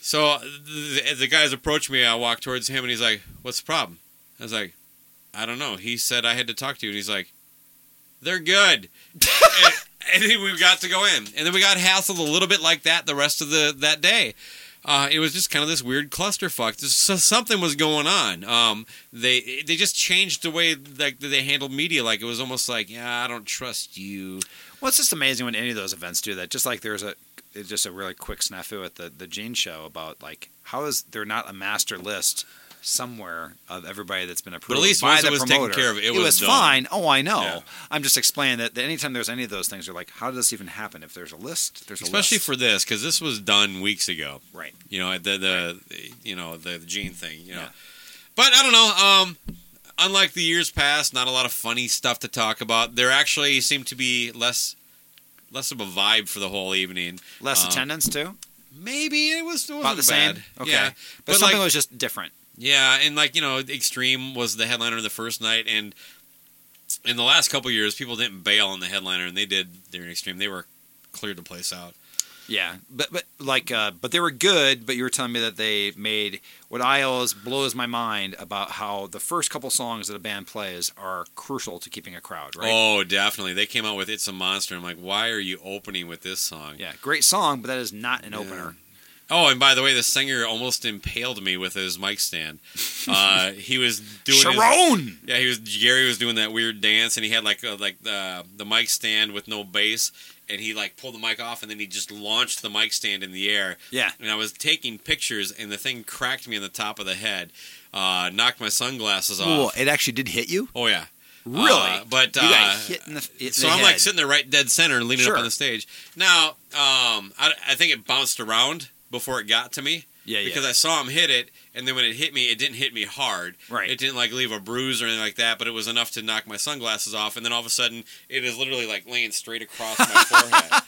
So the, the guys approach me. I walk towards him, and he's like, what's the problem? I was like, I don't know. He said I had to talk to you, and he's like, they're good. and, And then we got to go in. And then we got hassled a little bit like that the rest of the that day. Uh, it was just kind of this weird clusterfuck. Just, so something was going on. Um, they they just changed the way like they handled media. Like it was almost like, yeah, I don't trust you. Well, it's just amazing when any of those events do that. Just like there's a just a really quick snafu at the, the Gene show about like how is there not a master list somewhere of everybody that's been approved. But at least by once the it was promoter. Taken care of, it, it was, was fine. Oh, I know. Yeah. I'm just explaining that anytime there's any of those things, you're like, how does this even happen? If there's a list, there's especially a list. Especially for this, because this was done weeks ago, right? You know the the right. you know the, the Gene thing, you know. Yeah. But I don't know. Um, unlike the years past, not a lot of funny stuff to talk about. There actually seemed to be less less of a vibe for the whole evening. Less um, attendance too. Maybe it was it wasn't about the bad. Same. Okay, yeah. but, but something like, was just different. Yeah, and like, you know, Extreme was the headliner the first night, and in the last couple of years, people didn't bail on the headliner, and they did their Extreme. They were cleared the place out. Yeah, but but like, uh, but they were good, but you were telling me that they made what I always blows my mind about how the first couple songs that a band plays are crucial to keeping a crowd, right? Oh, definitely. They came out with It's a Monster. I'm like, why are you opening with this song? Yeah, great song, but that is not an yeah. opener. Oh, and by the way, the singer almost impaled me with his mic stand. Uh, he was doing Sharon. His, yeah, he was. Gary was doing that weird dance, and he had like uh, like uh, the mic stand with no bass, and he like pulled the mic off, and then he just launched the mic stand in the air. Yeah. And I was taking pictures, and the thing cracked me in the top of the head, uh, knocked my sunglasses off. Ooh, it actually did hit you? Oh yeah. Really? Uh, but uh, you got hit in the, in so the I'm head. Like sitting there, right dead center, leaning sure. up on the stage. Now, um, I, I think it bounced around before it got to me, yeah, because yeah. I saw him hit it, and then when it hit me, it didn't hit me hard. Right. It didn't like leave a bruise or anything like that, but it was enough to knock my sunglasses off. And then all of a sudden, it is literally like laying straight across my forehead.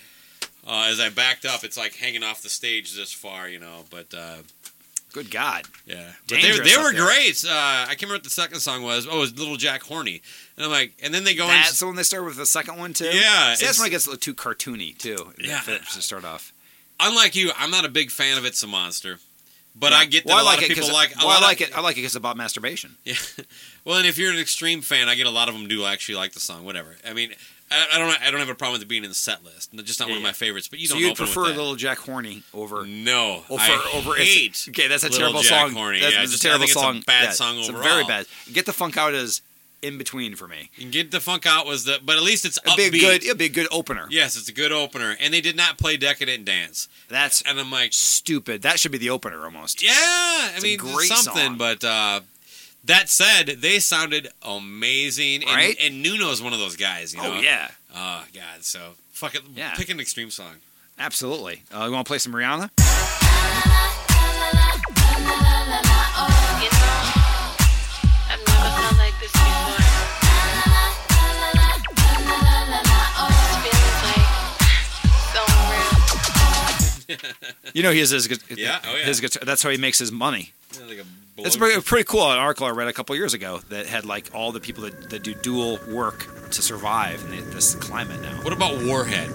Uh, as I backed up, it's like hanging off the stage this far, you know. But uh, good God, yeah, but they they were there. Great. Uh, I can't remember what the second song was. Oh, it was Little Jack Horny, and I'm like, and then they go. That's and... the one they start with the second one too. Yeah, See, that's when it gets a little too cartoony too. Yeah, to start off. Unlike you, I'm not a big fan of It's a Monster, but yeah. I get that well, a lot like of people like. Well, I like of, it. I like it because it's about masturbation. Yeah. Well, and if you're an Extreme fan, I get a lot of them do actually like the song. Whatever. I mean, I, I don't. I don't have a problem with it being in the set list. It's just not yeah, one yeah. of my favorites. But you so don't. So you prefer with that. Little Jack Horny over? No, over, I over, hate. It's, okay, that's a terrible Jack song. Horny. That's yeah, just, a terrible I think song. It's a bad yeah, song overall. It's very bad. Get the Funk Out is in between for me. And Get the Funk Out was the, but at least it's upbeat. It'd be a good, it'd be a good opener. Yes, it's a good opener. And they did not play Decadent Dance. That's and I'm like stupid. That should be the opener almost. Yeah, I it's mean a great something, song. But. Uh, That said, they sounded amazing, right? and, and Nuno's one of those guys. You know? Oh yeah, oh god, so fuck it, yeah. Pick an Extreme song. Absolutely. Uh, you want to play some Rihanna? You know he has his, his, yeah, oh, yeah. his guitar. That's how he makes his money. Yeah, like a It's pretty, pretty cool. An article I read a couple years ago that had like all the people that, that do dual work to survive in the, this climate now. What about Warhead?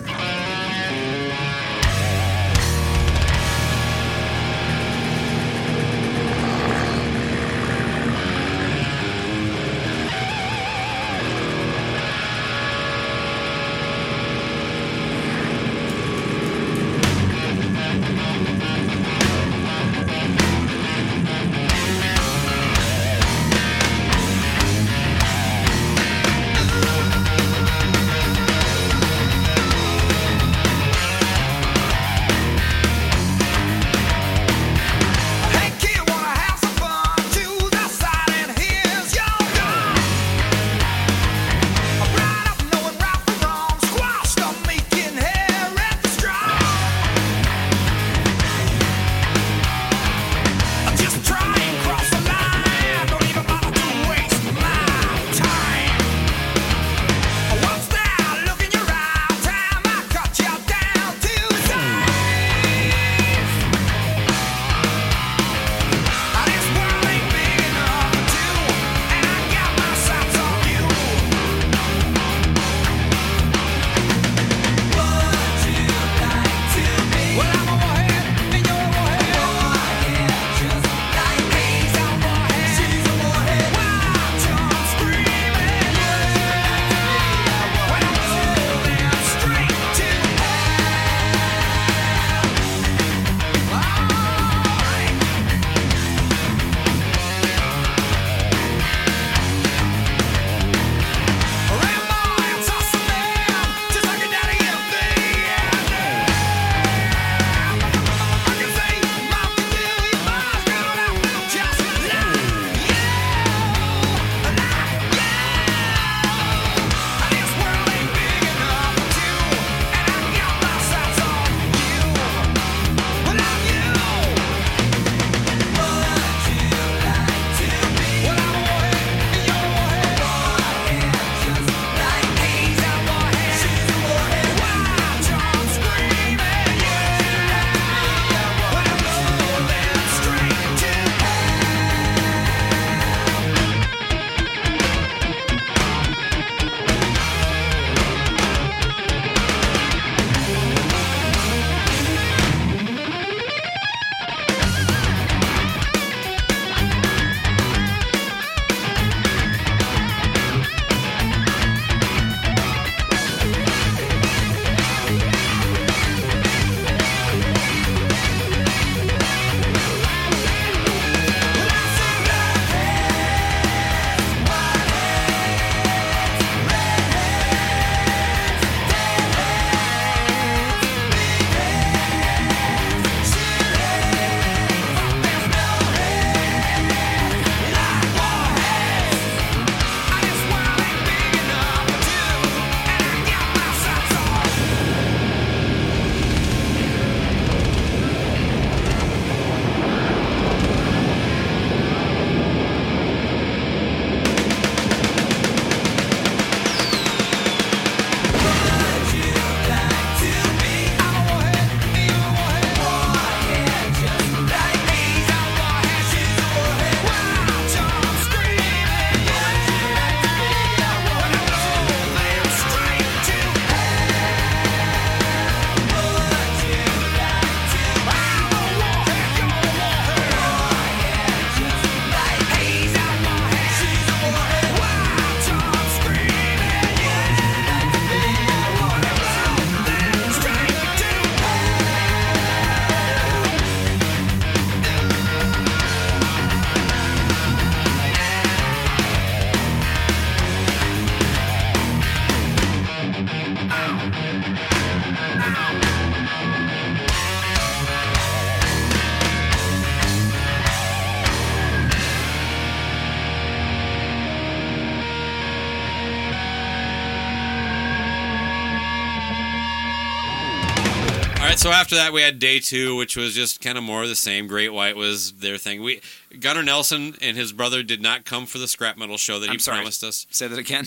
right, so after that we had day two, which was just kind of more of the same. Great White was their thing. We Gunnar Nelson and his brother did not come for the scrap metal show that I'm he sorry. promised us. Say that again.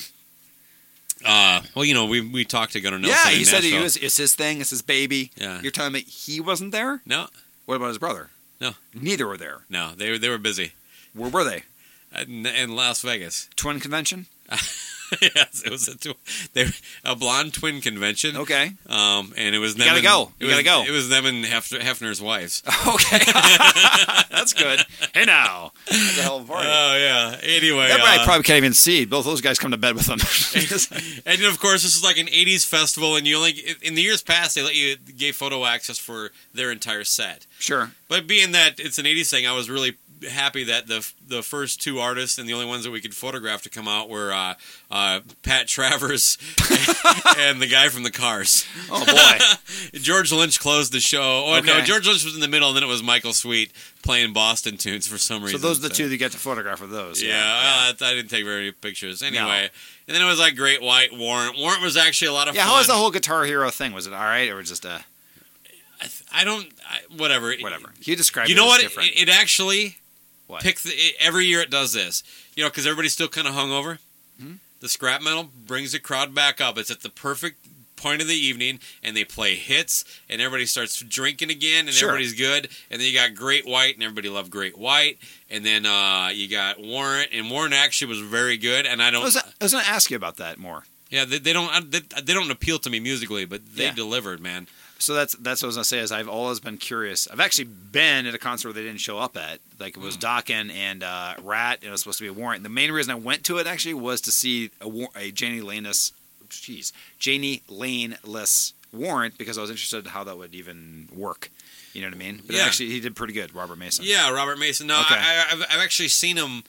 Uh, well, you know, we we talked to Gunnar Nelson. Yeah, he in said he was, it's his thing, it's his baby. Yeah. You're telling me he wasn't there? No. What about his brother? No. Neither were there. No, they they were busy. Where were they? In, in Las Vegas. Twin convention? Yes, it was a tw- they were a blonde twin convention. Okay, um, and it was them you gotta and, go. You gotta was, go. It was them and Hefner, Hefner's wives. Okay, that's good. Hey now, that's a hell of a party. Oh yeah. Anyway, that uh, I probably can't even see. Both those guys come to bed with them. And of course, this is like an eighties festival, and you only in the years past they let you gave photo access for their entire set. Sure, but being that it's an eighties thing, I was really happy that the the first two artists and the only ones that we could photograph to come out were uh, uh, Pat Travers and, and the guy from the Cars. Oh boy! George Lynch closed the show. Oh okay. No, George Lynch was in the middle, and then it was Michael Sweet playing Boston tunes for some reason. So those are the so. two that got to photograph of those. Yeah, yeah. Uh, I didn't take very many pictures anyway. No. And then it was like Great White, Warrant. Warrant was actually a lot of yeah, fun. Yeah, how was the whole Guitar Hero thing? Was it all right, or was it just a? I, th- I don't. I, whatever. Whatever. You described. You know it what? Different. It, it actually. What? Pick the, it, every year it does this, you know, because everybody's still kind of hungover. Mm-hmm. The scrap metal brings the crowd back up. It's at the perfect point of the evening, and they play hits, and everybody starts drinking again, and sure. everybody's good. And then you got Great White, and everybody loved Great White. And then uh, you got Warrant, and Warrant actually was very good. And I don't. I was, was going to ask you about that more. Yeah, they, they don't. They, they don't appeal to me musically, but they yeah. delivered, man. So that's that's what I was gonna say. Is I've always been curious. I've actually been at a concert where they didn't show up at. Like it was Dokken and uh, Rat, and it was supposed to be a Warrant. The main reason I went to it actually was to see a, a Janie Lane-less, jeez, Janie Lane-less Warrant because I was interested in how that would even work. You know what I mean? But yeah. actually, he did pretty good, Robert Mason. Yeah, Robert Mason. No, okay. I, I've I've actually seen him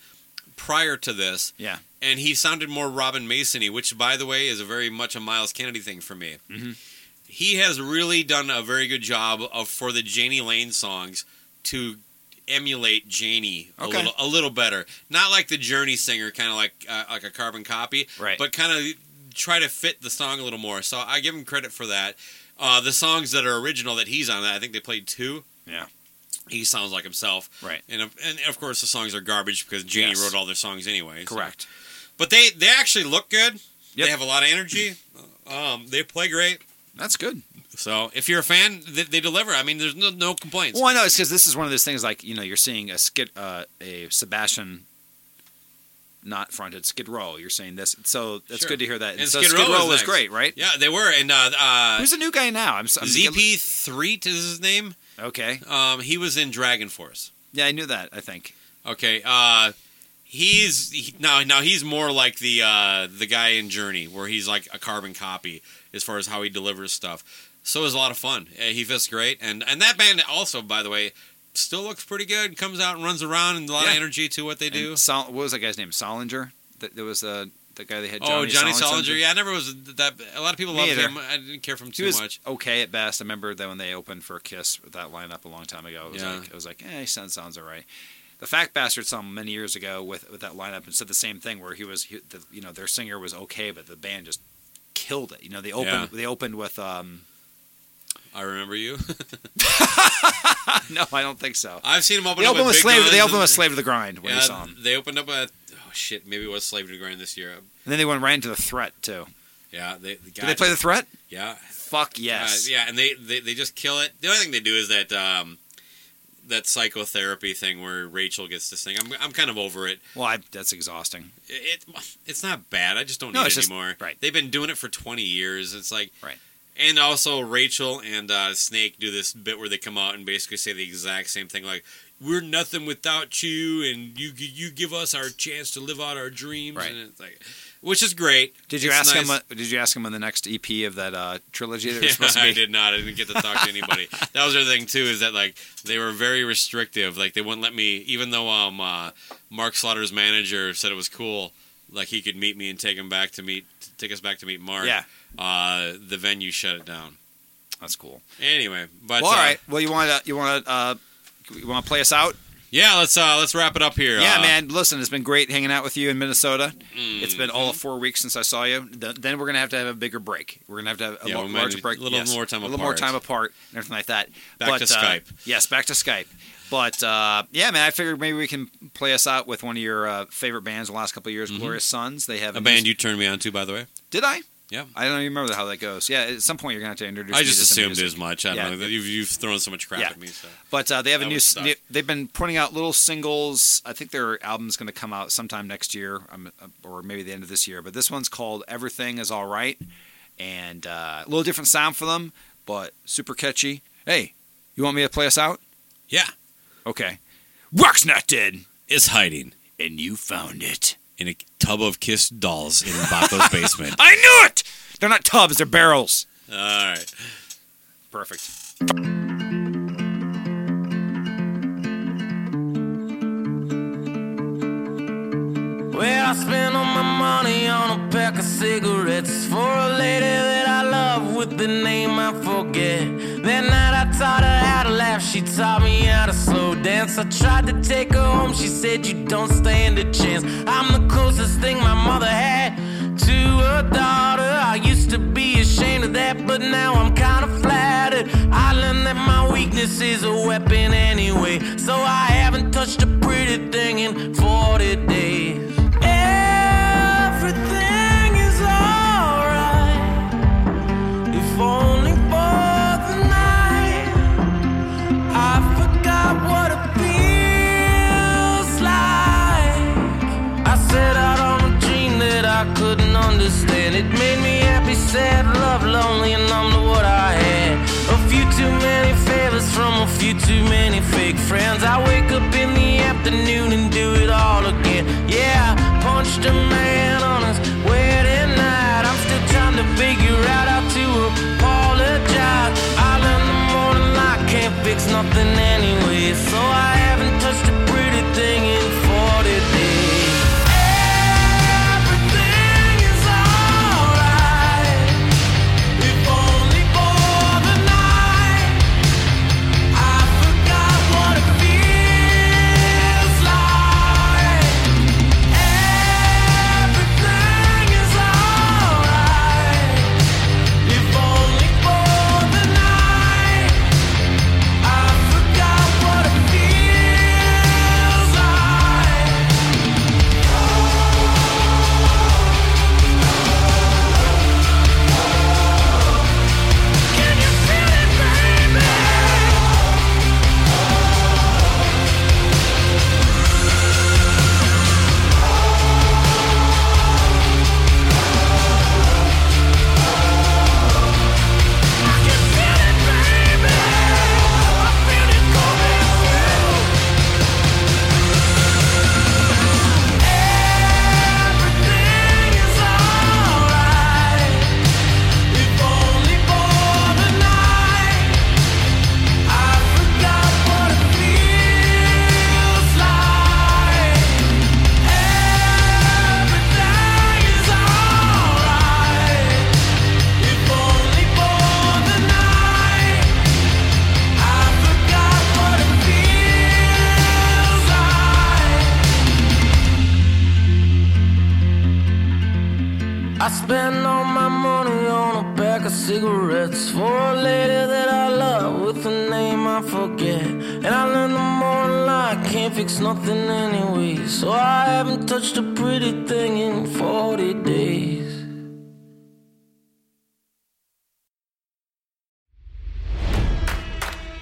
prior to this. Yeah. And he sounded more Robin Mason-y, which by the way is a very much a Miles Kennedy thing for me. Mm-hmm. He has really done a very good job of for the Janie Lane songs to emulate Janie a, okay. little, a little better. Not like the Journey singer, kind of like uh, like a carbon copy, right. but kind of try to fit the song a little more. So I give him credit for that. Uh, the songs that are original that he's on, I think they played two. Yeah. He sounds like himself. Right. And of, and of course the songs are garbage because Janie yes. wrote all their songs anyway. Correct. So. But they, they actually look good. Yep. They have a lot of energy. Um, they play great. That's good. So if you're a fan, they, they deliver. I mean, there's no, no complaints. Well, I know. It's because this is one of those things like, you know, you're seeing a Skid, uh, a Sebastian not fronted Skid Row. You're saying this. So that's sure. good to hear that. And, and so Skid, Skid Row, Row was, was great, right? Yeah, they were. And uh, uh, who's the new guy now? I'm, I'm Z P three is his name. Okay. Um, he was in Dragon Force. Yeah, I knew that, I think. Okay. Uh, he's he, now, now he's more like the uh, the guy in Journey where he's like a carbon copy. As far as how he delivers stuff. So it was a lot of fun. He fits great. And and that band also, by the way, still looks pretty good. Comes out and runs around and a lot yeah. of energy to what they do. Sol- what was that guy's name? Solinger? There was uh, the guy they had Johnny Solinger. Oh, Johnny Solinger. Solinger. Yeah, I never was that. A lot of people loved him. I didn't care for him too he was much. Okay at best. I remember that when they opened for Kiss with that lineup a long time ago. It was yeah. like, it was like eh, he sounds, sounds all right. The Fact Bastard song many years ago with, with that lineup and said the same thing where he was, he, the, you know, their singer was okay, but the band just killed it. You know, they opened yeah. they opened with um I Remember You. No, I don't think so. I've seen them open they up opened with, with Big Slave Guns. They opened with Slave to the Grind when yeah, you saw them. They opened up with oh shit, maybe it was Slave to the Grind this year. And then they went right into The Threat too. Yeah, they the guy, Did they play The Threat? Yeah. Fuck yes. Uh, yeah, and they, they they just kill it. The only thing they do is that um that psychotherapy thing where Rachel gets this thing. I'm I'm kind of over it. Well, I, that's exhausting. It, it It's not bad. I just don't no, need it just, anymore. Right. They've been doing it for twenty years. It's like... Right. And also Rachel and uh, Snake do this bit where they come out and basically say the exact same thing. Like, we're nothing without you, and you you give us our chance to live out our dreams. Right. And it's like... Which is great. Did you it's ask nice. him? Uh, did you ask him on the next E P of that uh, trilogy? That yeah, was supposed to be? I did not. I didn't get to talk to anybody. That was the other thing too. Is that like they were very restrictive. Like they wouldn't let me, even though um, uh, Mark Slaughter's manager said it was cool. Like he could meet me and take him back to meet, take us back to meet Mark. Yeah. Uh, the venue shut it down. That's cool. Anyway, but well, all uh, right. Well, you want to you want to uh, you want to play us out? Yeah, let's uh, let's wrap it up here. Yeah, uh, man. Listen, it's been great hanging out with you in Minnesota. Mm-hmm. It's been all of four weeks since I saw you. Th- then we're gonna have to have a bigger break. We're gonna have to have a yeah, l- larger break, a little yes, more time, a little apart. more time apart, and everything like that. Back but, to uh, Skype. Yes, back to Skype. But uh, yeah, man, I figured maybe we can play us out with one of your uh, favorite bands in the last couple of years, mm-hmm. Glorious Sons. They have a, a band music- you turned me on to, by the way. Did I? Yeah, I don't even remember how that goes. Yeah, at some point you're gonna have to introduce. I just me to assumed as much. I don't yeah. know. You've, you've thrown so much crap yeah. at me. So. But uh, they have that a new. new they've been putting out little singles. I think their album's gonna come out sometime next year, um, or maybe the end of this year. But this one's called "Everything Is All Right," and uh, a little different sound for them, but super catchy. Hey, you want me to play us out? Yeah. Okay. Rock's not dead. It's hiding, and you found it. In a tub of Kiss dolls in Bakko's basement. I knew it! They're not tubs, they're barrels. All right. Perfect. Well, I spent all my money on a pack of cigarettes for a lady that I love with the name I forget. That night I taught her how to laugh, she taught me how to slow dance. I tried to take her home, she said you don't stand a chance. I'm the closest thing my mother had to her daughter. I used to be ashamed of that, but now I'm kind of flattered. I learned that my weakness is a weapon anyway, so I haven't touched a pretty thing in forty days. Everything is alright, if only for the night. I forgot what it feels like. I set out on a dream that I couldn't understand. It made me happy, sad, love, lonely, and numb to what I had. A few too many favors from a few too many fake friends. I wake up in the afternoon and do it all again. Yeah, I punched a man on his wedding night. I'm still trying to figure out how to apologize. I learned the morning light can't fix nothing anyway, so I haven't touched a pretty thing in forty days.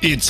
It's